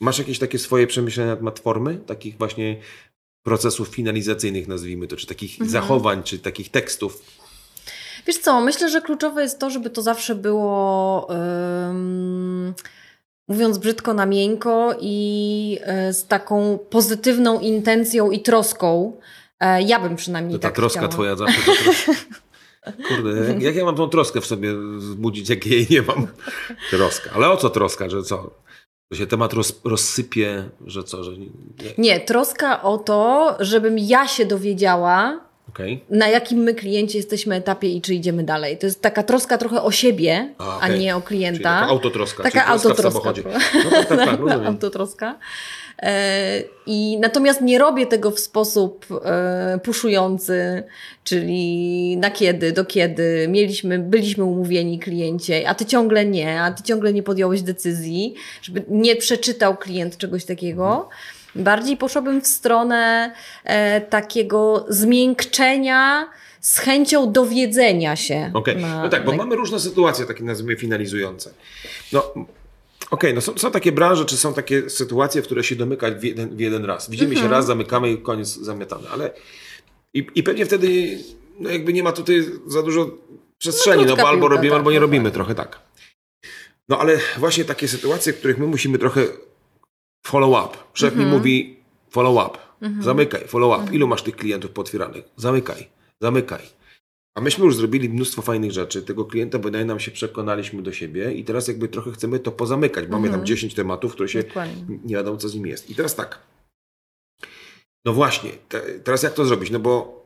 masz jakieś takie swoje przemyślenia na temat formy, takich właśnie procesów finalizacyjnych, nazwijmy to, czy takich zachowań, czy takich tekstów? Wiesz co, myślę, że kluczowe jest to, żeby to zawsze było, mówiąc brzydko, na miękko i z taką pozytywną intencją i troską. Ja bym przynajmniej tak chciała. To ta troska twoja zawsze. Kurde, jak ja mam tą troskę w sobie zbudzić, jak jej nie mam? Troska. Ale o co troska, że co? To się temat rozsypie, że co? Że nie, troska o to, żebym ja się dowiedziała, na jakim my kliencie jesteśmy etapie i czy idziemy dalej. To jest taka troska trochę o siebie, a nie o klienta. Czyli taka autotroska. Taka autotroska. No, tak, no, autotroska. I natomiast nie robię tego w sposób puszujący, czyli na kiedy, do kiedy, byliśmy umówieni kliencie, a ty ciągle nie podjąłeś decyzji, żeby nie przeczytał klient czegoś takiego. Bardziej poszłabym w stronę takiego zmiękczenia z chęcią dowiedzenia się. No tak, bo mamy różne sytuacje takie, nazwijmy, finalizujące. No są takie branże, czy są takie sytuacje, w które się domyka w jeden raz. Widzimy się raz, zamykamy i koniec, zamiatamy. Ale i pewnie wtedy jakby nie ma tutaj za dużo przestrzeni, bo albo robimy, albo nie robimy, trochę tak. No ale właśnie takie sytuacje, w których my musimy trochę follow up. Szef mi mówi follow up, zamykaj, follow up. Ilu masz tych klientów potwieranych? Zamykaj. A myśmy już zrobili mnóstwo fajnych rzeczy. Tego klienta bodaj nam się przekonaliśmy do siebie i teraz jakby trochę chcemy to pozamykać. Mamy tam 10 tematów, które się nie wiadomo, co z nim jest. I teraz tak. No właśnie. Teraz jak to zrobić? No bo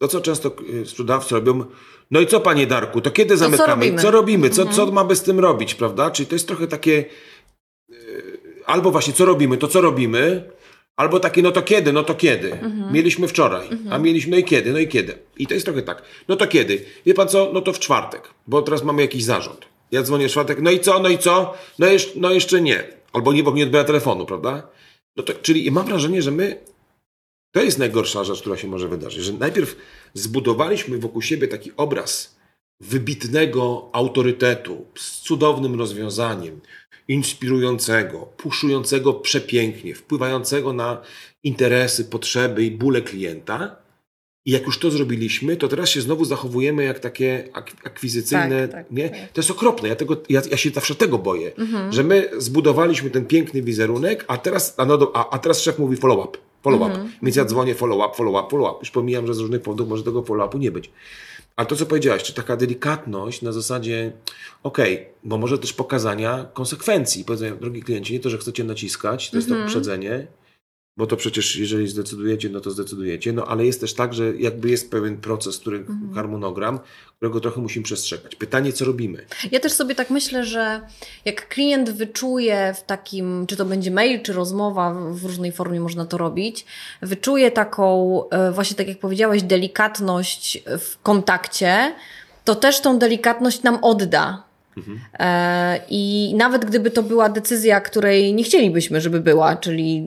to, co często sprzedawcy robią, no i co, panie Darku, to kiedy zamykamy? Co robimy? Co mamy z tym robić? Prawda? Czyli to jest trochę takie albo właśnie co robimy, albo takie, no to kiedy? Mieliśmy wczoraj, a mieliśmy no i kiedy? I to jest trochę tak, no to kiedy? Wie pan co, no to w czwartek, bo teraz mamy jakiś zarząd. Ja dzwonię w czwartek, no i co? No jeszcze nie. Albo nie, bo nie odbiera telefonu, prawda? No to, czyli mam wrażenie, że to jest najgorsza rzecz, która się może wydarzyć, że najpierw zbudowaliśmy wokół siebie taki obraz wybitnego autorytetu z cudownym rozwiązaniem, inspirującego, puszującego przepięknie, wpływającego na interesy, potrzeby i bóle klienta. I jak już to zrobiliśmy, to teraz się znowu zachowujemy jak takie akwizycyjne. Tak, nie? Tak. To jest okropne. Ja się zawsze tego boję, że my zbudowaliśmy ten piękny wizerunek, a teraz szef mówi follow-up. Follow-up. Więc ja dzwonię follow-up. Już pomijam, że z różnych powodów może tego follow-upu nie być. Ale to, co powiedziałaś, czy taka delikatność na zasadzie, bo może też pokazania konsekwencji. Powiedzmy, drogi klienci, nie to, że chcecie naciskać, to jest to uprzedzenie, bo to przecież jeżeli zdecydujecie, no to zdecydujecie, no ale jest też tak, że jakby jest pewien proces, który harmonogram, którego trochę musimy przestrzegać. Pytanie, co robimy? Ja też sobie tak myślę, że jak klient wyczuje w takim, czy to będzie mail, czy rozmowa, w różnej formie można to robić, wyczuje taką, właśnie tak jak powiedziałeś, delikatność w kontakcie, to też tą delikatność nam odda. I nawet gdyby to była decyzja, której nie chcielibyśmy, żeby była, czyli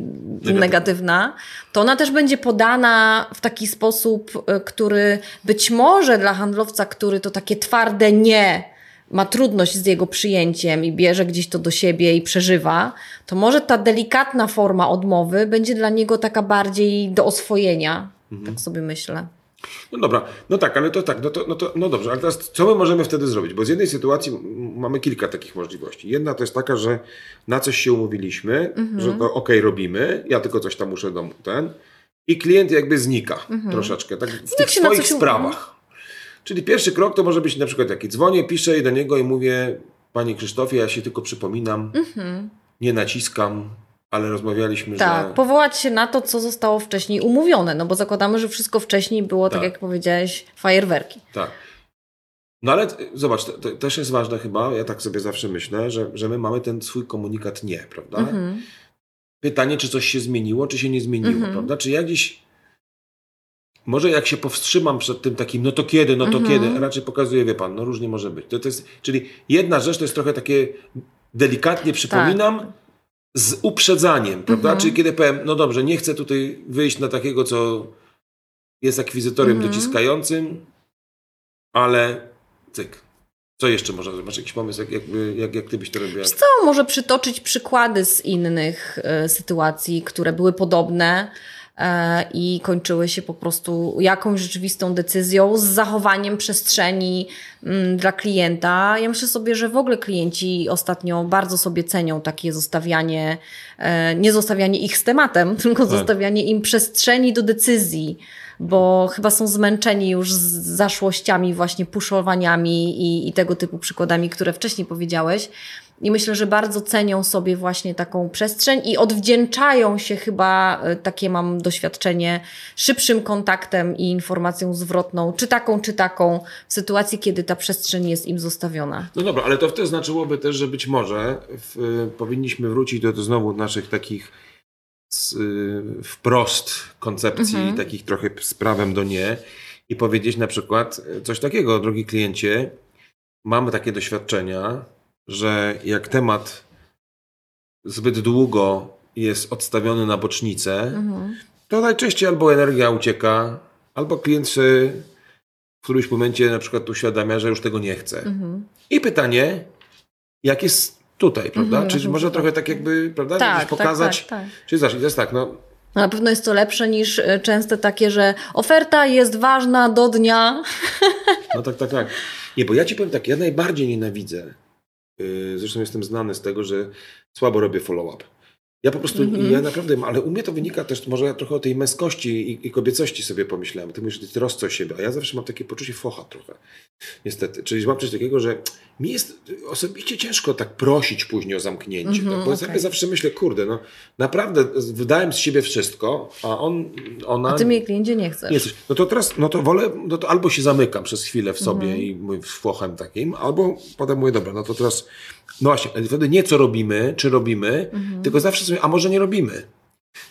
negatywna, to ona też będzie podana w taki sposób, który być może dla handlowca, który to takie twarde nie ma trudność z jego przyjęciem i bierze gdzieś to do siebie i przeżywa, to może ta delikatna forma odmowy będzie dla niego taka bardziej do oswojenia, tak sobie myślę. No dobra, no tak, ale to tak, no dobrze, ale teraz co my możemy wtedy zrobić? Bo z jednej sytuacji mamy kilka takich możliwości. Jedna to jest taka, że na coś się umówiliśmy, że to robimy, ja tylko coś tam muszę i klient jakby znika troszeczkę, tak w tych swoich sprawach. Czyli pierwszy krok to może być na przykład taki, dzwonię, piszę do niego i mówię, panie Krzysztofie, ja się tylko przypominam, nie naciskam, ale rozmawialiśmy, tak, że... powołać się na to, co zostało wcześniej umówione, no bo zakładamy, że wszystko wcześniej było, tak jak powiedziałeś, fajerwerki. Tak. No ale zobacz, to też jest ważne chyba, ja tak sobie zawsze myślę, że my mamy ten swój komunikat nie, prawda? Pytanie, czy coś się zmieniło, czy się nie zmieniło, prawda? Czy ja gdzieś... Może jak się powstrzymam przed tym takim, no to kiedy, raczej pokazuję, wie pan, no różnie może być. To jest, czyli jedna rzecz to jest trochę takie delikatnie przypominam... Tak. Z uprzedzaniem, prawda? Czyli kiedy powiem, no dobrze, nie chcę tutaj wyjść na takiego, co jest akwizytorem dociskającym, ale cyk. Co jeszcze można zrobić? Masz jakiś pomysł, jak ty byś to robiła? Co? Może przytoczyć przykłady z innych sytuacji, które były podobne i kończyły się po prostu jakąś rzeczywistą decyzją z zachowaniem przestrzeni dla klienta. Ja myślę sobie, że w ogóle klienci ostatnio bardzo sobie cenią takie zostawianie, nie zostawianie ich z tematem, tylko zostawianie im przestrzeni do decyzji, bo chyba są zmęczeni już z zaszłościami, właśnie puszowaniami i tego typu przykładami, które wcześniej powiedziałeś. I myślę, że bardzo cenią sobie właśnie taką przestrzeń i odwdzięczają się chyba, takie mam doświadczenie, szybszym kontaktem i informacją zwrotną, czy taką, w sytuacji, kiedy ta przestrzeń jest im zostawiona. No dobra, ale to wtedy znaczyłoby też, że być może powinniśmy wrócić do znowu naszych takich wprost koncepcji, takich trochę z prawem do nie i powiedzieć na przykład coś takiego, drogi kliencie, mamy takie doświadczenia, że jak temat zbyt długo jest odstawiony na bocznicę, to najczęściej albo energia ucieka, albo klient się w którymś momencie na przykład uświadamia, że już tego nie chce. I pytanie, jak jest tutaj, prawda? Czy może trochę tak jakby, prawda? Tak, pokazać? Tak. Czyli zacznij, to jest tak, no... Na pewno jest to lepsze niż częste takie, że oferta jest ważna do dnia. No tak. Nie, bo ja ci powiem tak, ja najbardziej nienawidzę. Zresztą jestem znany z tego, że słabo robię follow-up. Ja po prostu, ja naprawdę, ale u mnie to wynika też, może ja trochę o tej męskości i kobiecości sobie pomyślałem. Ty mówisz, że ty rozcoj siebie, a ja zawsze mam takie poczucie focha trochę. Niestety. Czyli mam coś takiego, że mi jest osobiście ciężko tak prosić później o zamknięcie. Tak? Bo ja sobie zawsze myślę, kurde, no naprawdę wydałem z siebie wszystko, a ona... A ty mnie, kliencie, nie chcesz. Nie chcesz. No to teraz, wolę, albo się zamykam przez chwilę w sobie i mówię z fochem takim, albo potem mówię, dobra, no to teraz... No właśnie, wtedy nie co robimy, czy robimy, tylko zawsze sobie, a może nie robimy.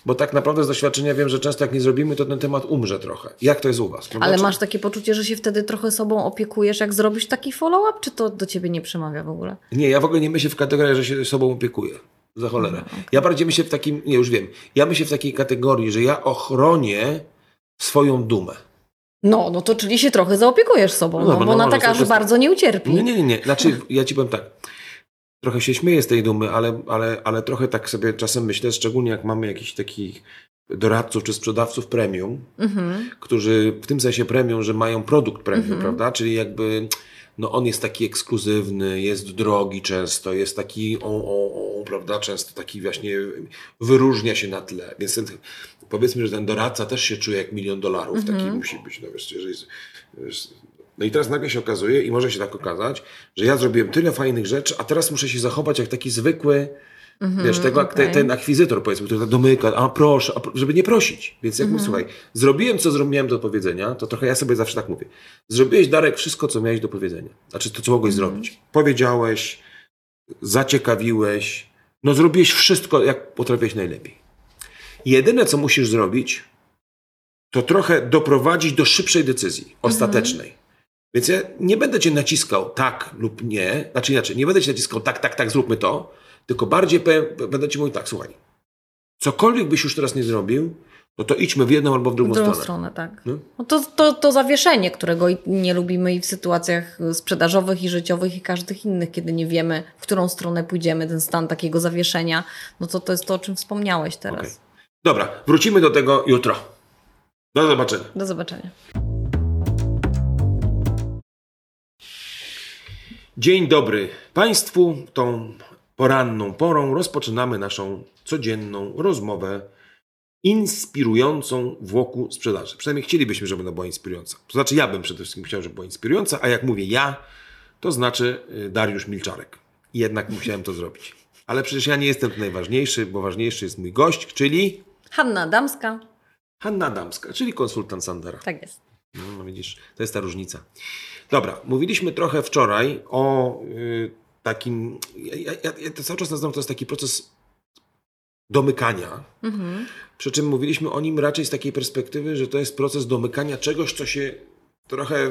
Bo tak naprawdę z doświadczenia wiem, że często jak nie zrobimy, to ten temat umrze trochę. Jak to jest u was? Prawda? Ale masz takie poczucie, że się wtedy trochę sobą opiekujesz, jak zrobisz taki follow-up, czy to do ciebie nie przemawia w ogóle? Nie, ja w ogóle nie myślę w kategorii, że się sobą opiekuję. Za cholerę. Ja bardziej myślę w takim, nie, już wiem, ja myślę w takiej kategorii, że ja ochronię swoją dumę. No to czyli się trochę zaopiekujesz sobą, bo ona tak aż bardzo nie ucierpi. Nie. Znaczy, ja ci powiem tak. Trochę się śmieję z tej dumy, ale trochę tak sobie czasem myślę, szczególnie jak mamy jakiś taki doradców czy sprzedawców premium, którzy w tym sensie premium, że mają produkt premium, prawda? Czyli jakby no on jest taki ekskluzywny, jest drogi często, jest taki prawda? Często taki właśnie wyróżnia się na tle. Więc ten, powiedzmy, że ten doradca też się czuje jak $1 000 000. Taki musi być. No, wiesz, jeżeli, no i teraz nagle się okazuje, i może się tak okazać, że ja zrobiłem tyle fajnych rzeczy, a teraz muszę się zachować jak taki zwykły, wiesz, tego, ten akwizytor, powiedzmy, który tak domyka, a proszę, żeby nie prosić. Więc jak mówię, słuchaj, zrobiłem, co miałem do powiedzenia, to trochę ja sobie zawsze tak mówię. Zrobiłeś, Darek, wszystko, co miałeś do powiedzenia. Znaczy to, co mogłeś zrobić. Powiedziałeś, zaciekawiłeś, no zrobiłeś wszystko, jak potrafiłeś najlepiej. Jedyne, co musisz zrobić, to trochę doprowadzić do szybszej decyzji, ostatecznej. Więc ja nie będę cię naciskał tak lub nie, znaczy inaczej, nie będę cię naciskał tak, zróbmy to, tylko bardziej będę ci mówił tak, słuchaj, cokolwiek byś już teraz nie zrobił, no to idźmy w jedną albo w drugą stronę. Tak. No? No to zawieszenie, którego nie lubimy i w sytuacjach sprzedażowych i życiowych i każdych innych, kiedy nie wiemy, w którą stronę pójdziemy, ten stan takiego zawieszenia, no to jest to, o czym wspomniałeś teraz. Okay. Dobra, wrócimy do tego jutro. Do zobaczenia. Do zobaczenia. Dzień dobry Państwu. Tą poranną porą rozpoczynamy naszą codzienną rozmowę inspirującą wokół sprzedaży. Przynajmniej chcielibyśmy, żeby ona była inspirująca. To znaczy ja bym przede wszystkim chciał, żeby była inspirująca, a jak mówię ja, to znaczy Dariusz Milczarek. I jednak musiałem to zrobić. Ale przecież ja nie jestem tu najważniejszy, bo ważniejszy jest mój gość, czyli... Hanna Adamska. Hanna Adamska, czyli konsultant Sandlera. Tak jest. No widzisz, to jest ta różnica. Dobra, mówiliśmy trochę wczoraj o... takim, ja to cały czas nazywam to jest taki proces domykania, przy czym mówiliśmy o nim raczej z takiej perspektywy, że to jest proces domykania czegoś, co się trochę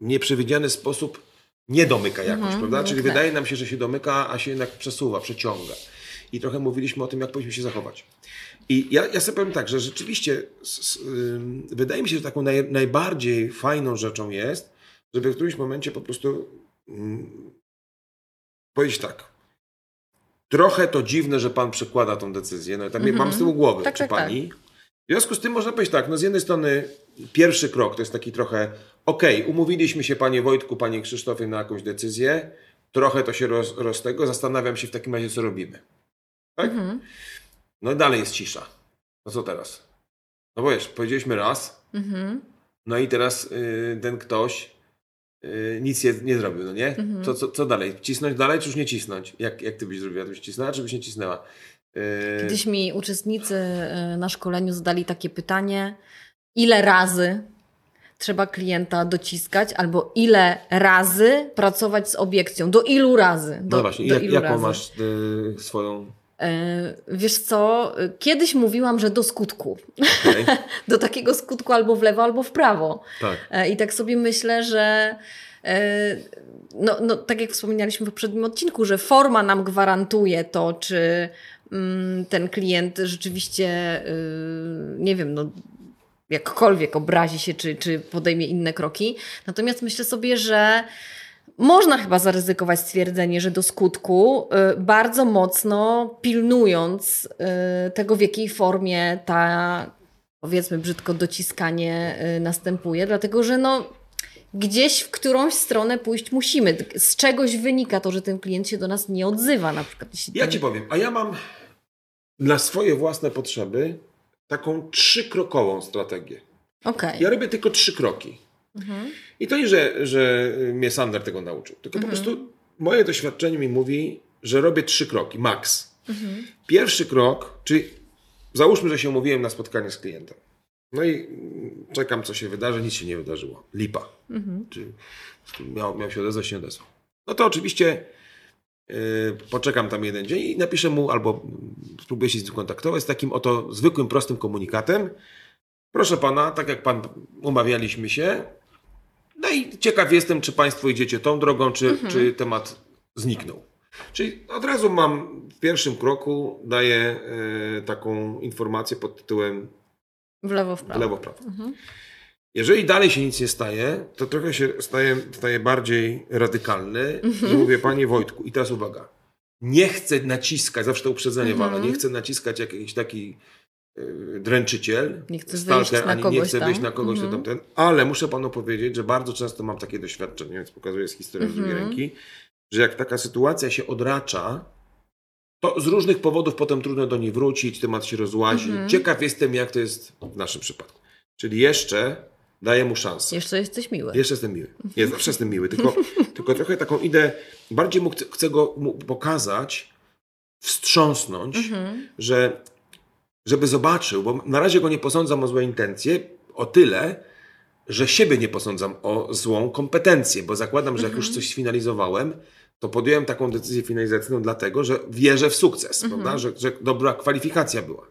w nieprzewidziany sposób nie domyka jakoś, prawda? Czyli wydaje nam się, że się domyka, a się jednak przesuwa, przeciąga. I trochę mówiliśmy o tym, jak powinniśmy się zachować. I ja sobie powiem tak, że rzeczywiście wydaje mi się, że taką najbardziej fajną rzeczą jest, żeby w którymś momencie po prostu... powiedzieć tak, trochę to dziwne, że pan przekłada tą decyzję, no i tam mam z tyłu głowy, tak, czy tak, pani. Tak. W związku z tym można powiedzieć tak, no z jednej strony pierwszy krok to jest taki trochę, umówiliśmy się panie Wojtku, panie Krzysztofie na jakąś decyzję, trochę to się rozstego, zastanawiam się w takim razie co robimy. Tak? No i dalej jest cisza. No co teraz? No bo wiesz, powiedzieliśmy raz, no i teraz ten ktoś nic nie zrobił, no nie? Co dalej? Cisnąć dalej, czy już nie cisnąć? Jak ty byś zrobiła? Ty byś cisnęła, czy byś nie cisnęła? Kiedyś mi uczestnicy na szkoleniu zadali takie pytanie, ile razy trzeba klienta dociskać, albo ile razy pracować z obiekcją? Do ilu razy? No właśnie, jaką masz swoją... Wiesz co, kiedyś mówiłam, że do skutku. Okay. Do takiego skutku albo w lewo, albo w prawo. Tak. I tak sobie myślę, że no, tak jak wspominaliśmy w poprzednim odcinku, że forma nam gwarantuje to, czy ten klient rzeczywiście, nie wiem, no jakkolwiek obrazi się, czy podejmie inne kroki. Natomiast myślę sobie, że można chyba zaryzykować stwierdzenie, że do skutku, bardzo mocno pilnując tego, w jakiej formie ta, powiedzmy brzydko, dociskanie następuje, dlatego że no, gdzieś w którąś stronę pójść musimy. Z czegoś wynika to, że ten klient się do nas nie odzywa. Na przykład. Ja ci powiem, a ja mam dla swoje własne potrzeby taką 3-krokową strategię. Okay. Ja robię tylko 3 kroki. I to nie, że mnie Sandler tego nauczył, tylko po prostu moje doświadczenie mi mówi, że robię 3 kroki, max. Pierwszy krok, czyli załóżmy, że się umówiłem na spotkanie z klientem. No i czekam, co się wydarzy, nic się nie wydarzyło. Lipa. Czyli miał się odezwać, nie odezwał. No to oczywiście poczekam tam jeden dzień i napiszę mu, albo spróbuję się z nim kontaktować z takim oto zwykłym, prostym komunikatem. Proszę pana, tak jak pan umawialiśmy się, no i ciekaw jestem, czy państwo idziecie tą drogą, czy temat zniknął. Czyli od razu mam w pierwszym kroku, daję taką informację pod tytułem w lewo, w prawo. W lewo, w prawo. Jeżeli dalej się nic nie staje, to trochę się staje bardziej radykalny i mówię, panie Wojtku, i teraz uwaga, nie chcę naciskać, zawsze to uprzedzenie walę, nie chcę naciskać jakiejś takiej dręczyciel. Nie chcę wyjść na kogoś, mm-hmm. tamten, ale muszę panu powiedzieć, że bardzo często mam takie doświadczenie, więc pokazuję z historii z drugiej ręki, że jak taka sytuacja się odracza, to z różnych powodów potem trudno do niej wrócić, temat się rozłazi. Mm-hmm. Ciekaw jestem, jak to jest w naszym przypadku. Czyli jeszcze daję mu szansę. Jeszcze jesteś miły. Jeszcze jestem miły. Nie, zawsze jestem miły, tylko trochę taką idę, bardziej mu chcę go mu pokazać, wstrząsnąć, że żeby zobaczył, bo na razie go nie posądzam o złe intencje, o tyle, że siebie nie posądzam o złą kompetencję, bo zakładam, że jak już coś sfinalizowałem, to podjąłem taką decyzję finalizacyjną dlatego, że wierzę w sukces, prawda? Że dobra kwalifikacja była.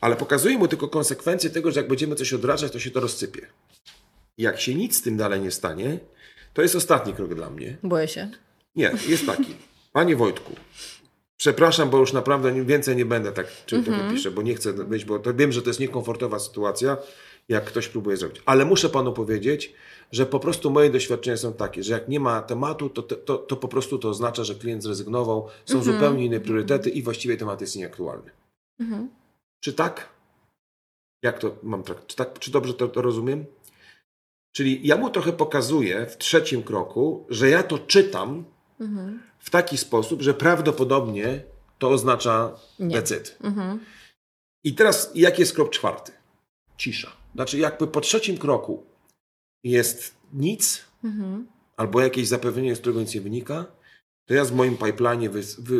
Ale pokazuję mu tylko konsekwencje tego, że jak będziemy coś odraczać, to się to rozsypie. Jak się nic z tym dalej nie stanie, to jest ostatni krok dla mnie. Boję się. Nie, jest taki. Panie Wojtku, przepraszam, bo już naprawdę więcej nie będę tak, czyli to piszę, bo nie chcę być, bo to wiem, że to jest niekomfortowa sytuacja, jak ktoś próbuje zrobić. Ale muszę panu powiedzieć, że po prostu moje doświadczenia są takie, że jak nie ma tematu, to po prostu to oznacza, że klient zrezygnował, są zupełnie inne priorytety i właściwie temat jest nieaktualny. Czy tak? Jak to mam traktować? Czy dobrze to rozumiem? Czyli ja mu trochę pokazuję w trzecim kroku, że ja to czytam w taki sposób, że prawdopodobnie to oznacza decyd. I teraz jaki jest krok czwarty? Cisza. Znaczy jakby po trzecim kroku jest nic, albo jakieś zapewnienie, z którego nic nie wynika, to ja z moim pipeline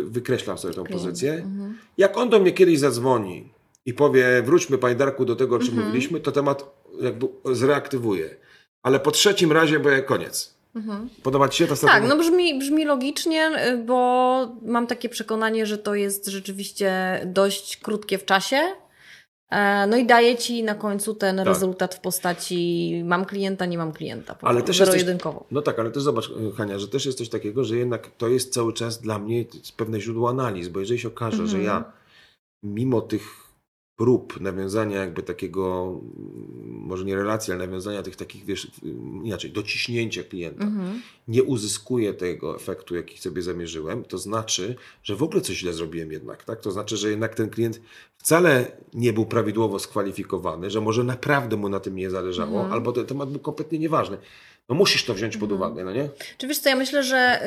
wykreślam sobie tą pozycję. Jak on do mnie kiedyś zadzwoni i powie, wróćmy, panie Darku, do tego, o czym mówiliśmy, to temat jakby zreaktywuje. Ale po trzecim razie, bo koniec. Podoba ci się ta strategia? Tak, no brzmi logicznie, bo mam takie przekonanie, że to jest rzeczywiście dość krótkie w czasie. No i daje ci na końcu ten rezultat w postaci mam klienta, nie mam klienta. Ale też jest jedynkowo. No tak, ale też zobacz, Hania, że też jest coś takiego, że jednak to jest cały czas dla mnie pewne źródło analiz, bo jeżeli się okaże, że ja mimo tych prób nawiązania jakby takiego, może nie relacji, ale nawiązania tych takich, wiesz, inaczej, dociśnięcia klienta, nie uzyskuję tego efektu, jaki sobie zamierzyłem, to znaczy, że w ogóle coś źle zrobiłem jednak, tak? To znaczy, że jednak ten klient wcale nie był prawidłowo skwalifikowany, że może naprawdę mu na tym nie zależało, albo ten temat był kompletnie nieważny. No musisz to wziąć pod uwagę, no nie? Czy wiesz co, ja myślę, że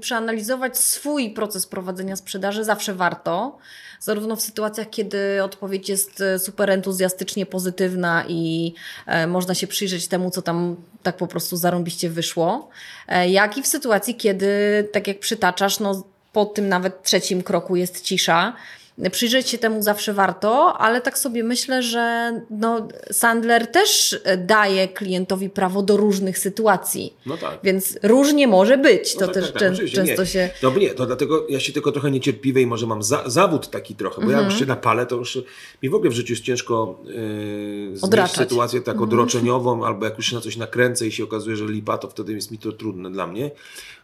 przeanalizować swój proces prowadzenia sprzedaży zawsze warto, zarówno w sytuacjach, kiedy odpowiedź jest super entuzjastycznie pozytywna i można się przyjrzeć temu, co tam tak po prostu zarąbiście wyszło, jak i w sytuacji, kiedy tak jak przytaczasz, no po tym nawet trzecim kroku jest cisza. Przyjrzeć się temu zawsze warto, ale tak sobie myślę, że no Sandler też daje klientowi prawo do różnych sytuacji. No tak. Więc różnie może być. No to tak, też często nie. się... No nie, to dlatego ja się tylko trochę niecierpliwy i może mam zawód taki trochę, bo ja już się napalę, to już mi w ogóle w życiu jest ciężko zmienić sytuację tak odroczeniową, albo jak już się na coś nakręcę i się okazuje, że lipa, to wtedy jest mi to trudne dla mnie.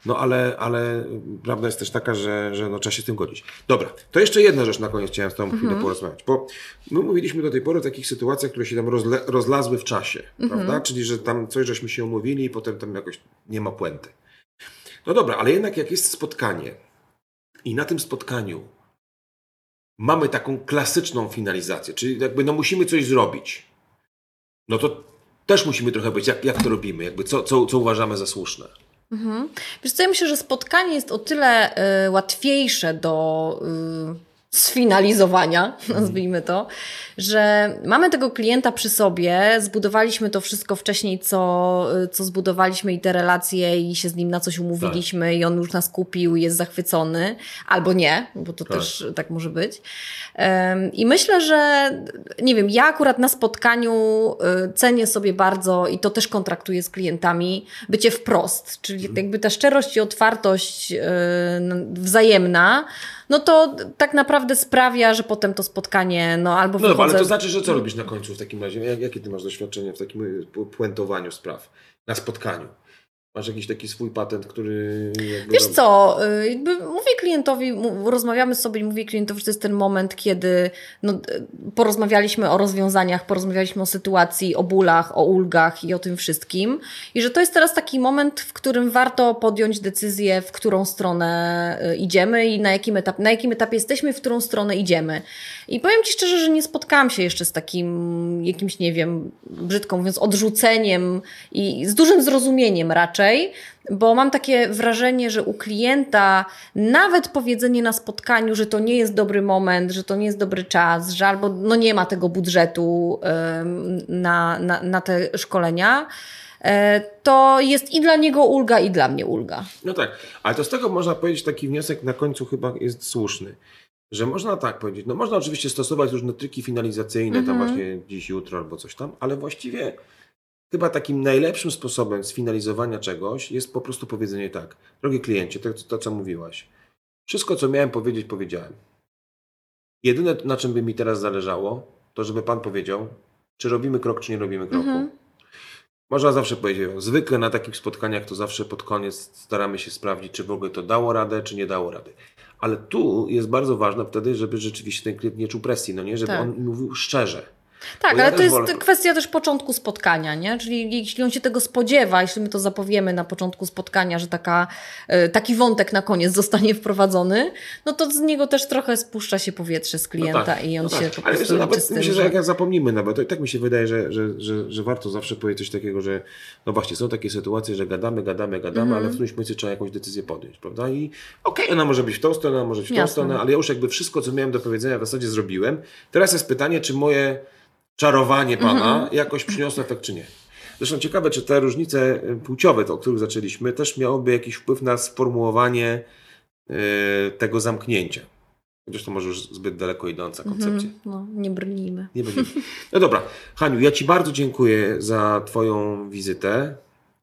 No ale prawda jest też taka, że no, trzeba się z tym godzić. Dobra, to jeszcze jedna rzecz na koniec chciałem z tą chwilę porozmawiać, bo my mówiliśmy do tej pory o takich sytuacjach, które się tam rozlazły w czasie, prawda? Czyli, że tam coś żeśmy się umówili i potem tam jakoś nie ma puenty. No dobra, ale jednak jak jest spotkanie i na tym spotkaniu mamy taką klasyczną finalizację, czyli jakby no musimy coś zrobić, no to też musimy trochę być, jak to robimy, jakby co uważamy za słuszne. Wiesz co, ja myślę, że spotkanie jest o tyle łatwiejsze do sfinalizowania, nazwijmy to, że mamy tego klienta przy sobie, zbudowaliśmy to wszystko wcześniej, co zbudowaliśmy i te relacje i się z nim na coś umówiliśmy i on już nas kupił i jest zachwycony, albo nie, bo to też tak może być. I myślę, że nie wiem, ja akurat na spotkaniu cenię sobie bardzo i to też kontraktuję z klientami, bycie wprost, czyli jakby ta szczerość i otwartość wzajemna, no to tak naprawdę sprawia, że potem to spotkanie, no albo wychodzę... No ale to znaczy, że co robisz na końcu w takim razie? Jakie ty masz doświadczenie w takim puentowaniu spraw na spotkaniu? Masz jakiś taki swój patent, który... Jakby wiesz co, mówię klientowi, rozmawiamy sobie i mówię klientowi, że to jest ten moment, kiedy no, porozmawialiśmy o rozwiązaniach, porozmawialiśmy o sytuacji, o bólach, o ulgach i o tym wszystkim. I że to jest teraz taki moment, w którym warto podjąć decyzję, w którą stronę idziemy i na jakim etapie jesteśmy, w którą stronę idziemy. I powiem Ci szczerze, że nie spotkałam się jeszcze z takim jakimś, nie wiem, brzydko mówiąc, odrzuceniem i z dużym zrozumieniem raczej. Bo mam takie wrażenie, że u klienta nawet powiedzenie na spotkaniu, że to nie jest dobry moment, że to nie jest dobry czas, że albo no nie ma tego budżetu na te szkolenia, to jest i dla niego ulga, i dla mnie ulga. No tak, ale to z tego można powiedzieć, taki wniosek na końcu chyba jest słuszny, że można tak powiedzieć, no można oczywiście stosować różne triki finalizacyjne, tam właśnie dziś, jutro albo coś tam, ale właściwie... Chyba takim najlepszym sposobem sfinalizowania czegoś jest po prostu powiedzenie tak. Drogi kliencie, to co mówiłaś. Wszystko, co miałem powiedzieć, powiedziałem. Jedyne, na czym by mi teraz zależało, to żeby pan powiedział, czy robimy krok, czy nie robimy kroku. Można zawsze powiedzieć, zwykle na takich spotkaniach to zawsze pod koniec staramy się sprawdzić, czy w ogóle to dało radę, czy nie dało rady. Ale tu jest bardzo ważne wtedy, żeby rzeczywiście ten klient nie czuł presji, no nie? Żeby on mówił szczerze. Tak, ale to jest kwestia też początku spotkania, nie? Czyli jeśli on się tego spodziewa, jeśli my to zapowiemy na początku spotkania, że taki wątek na koniec zostanie wprowadzony, no to z niego też trochę spuszcza się powietrze z klienta i on się po prostu... Ale nawet myślę, że jak zapomnimy nawet, to i tak mi się wydaje, że warto zawsze powiedzieć coś takiego, że no właśnie, są takie sytuacje, że gadamy, ale w którymś momencie trzeba jakąś decyzję podjąć, prawda? I okej, ona może być w tą stronę, ona może być w tą stronę, ale ja już jakby wszystko, co miałem do powiedzenia w zasadzie zrobiłem. Teraz jest pytanie, czy moje czarowanie pana jakoś przyniosło efekt, czy nie. Zresztą ciekawe, czy te różnice płciowe, o których zaczęliśmy, też miałoby jakiś wpływ na sformułowanie tego zamknięcia. Chociaż to może już zbyt daleko idąca koncepcja. No, nie brnijmy. No dobra. Haniu, ja Ci bardzo dziękuję za Twoją wizytę.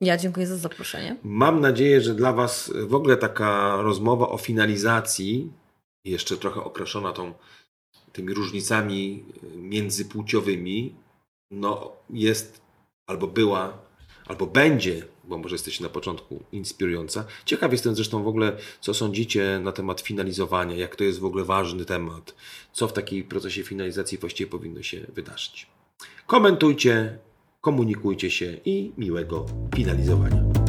Ja dziękuję za zaproszenie. Mam nadzieję, że dla Was w ogóle taka rozmowa o finalizacji, jeszcze trochę określona tymi różnicami międzypłciowymi, no jest, albo była, albo będzie, bo może jesteście na początku, inspirująca. Ciekaw jestem zresztą w ogóle, co sądzicie na temat finalizowania, jak to jest w ogóle ważny temat, co w takim procesie finalizacji właściwie powinno się wydarzyć. Komentujcie, komunikujcie się i miłego finalizowania.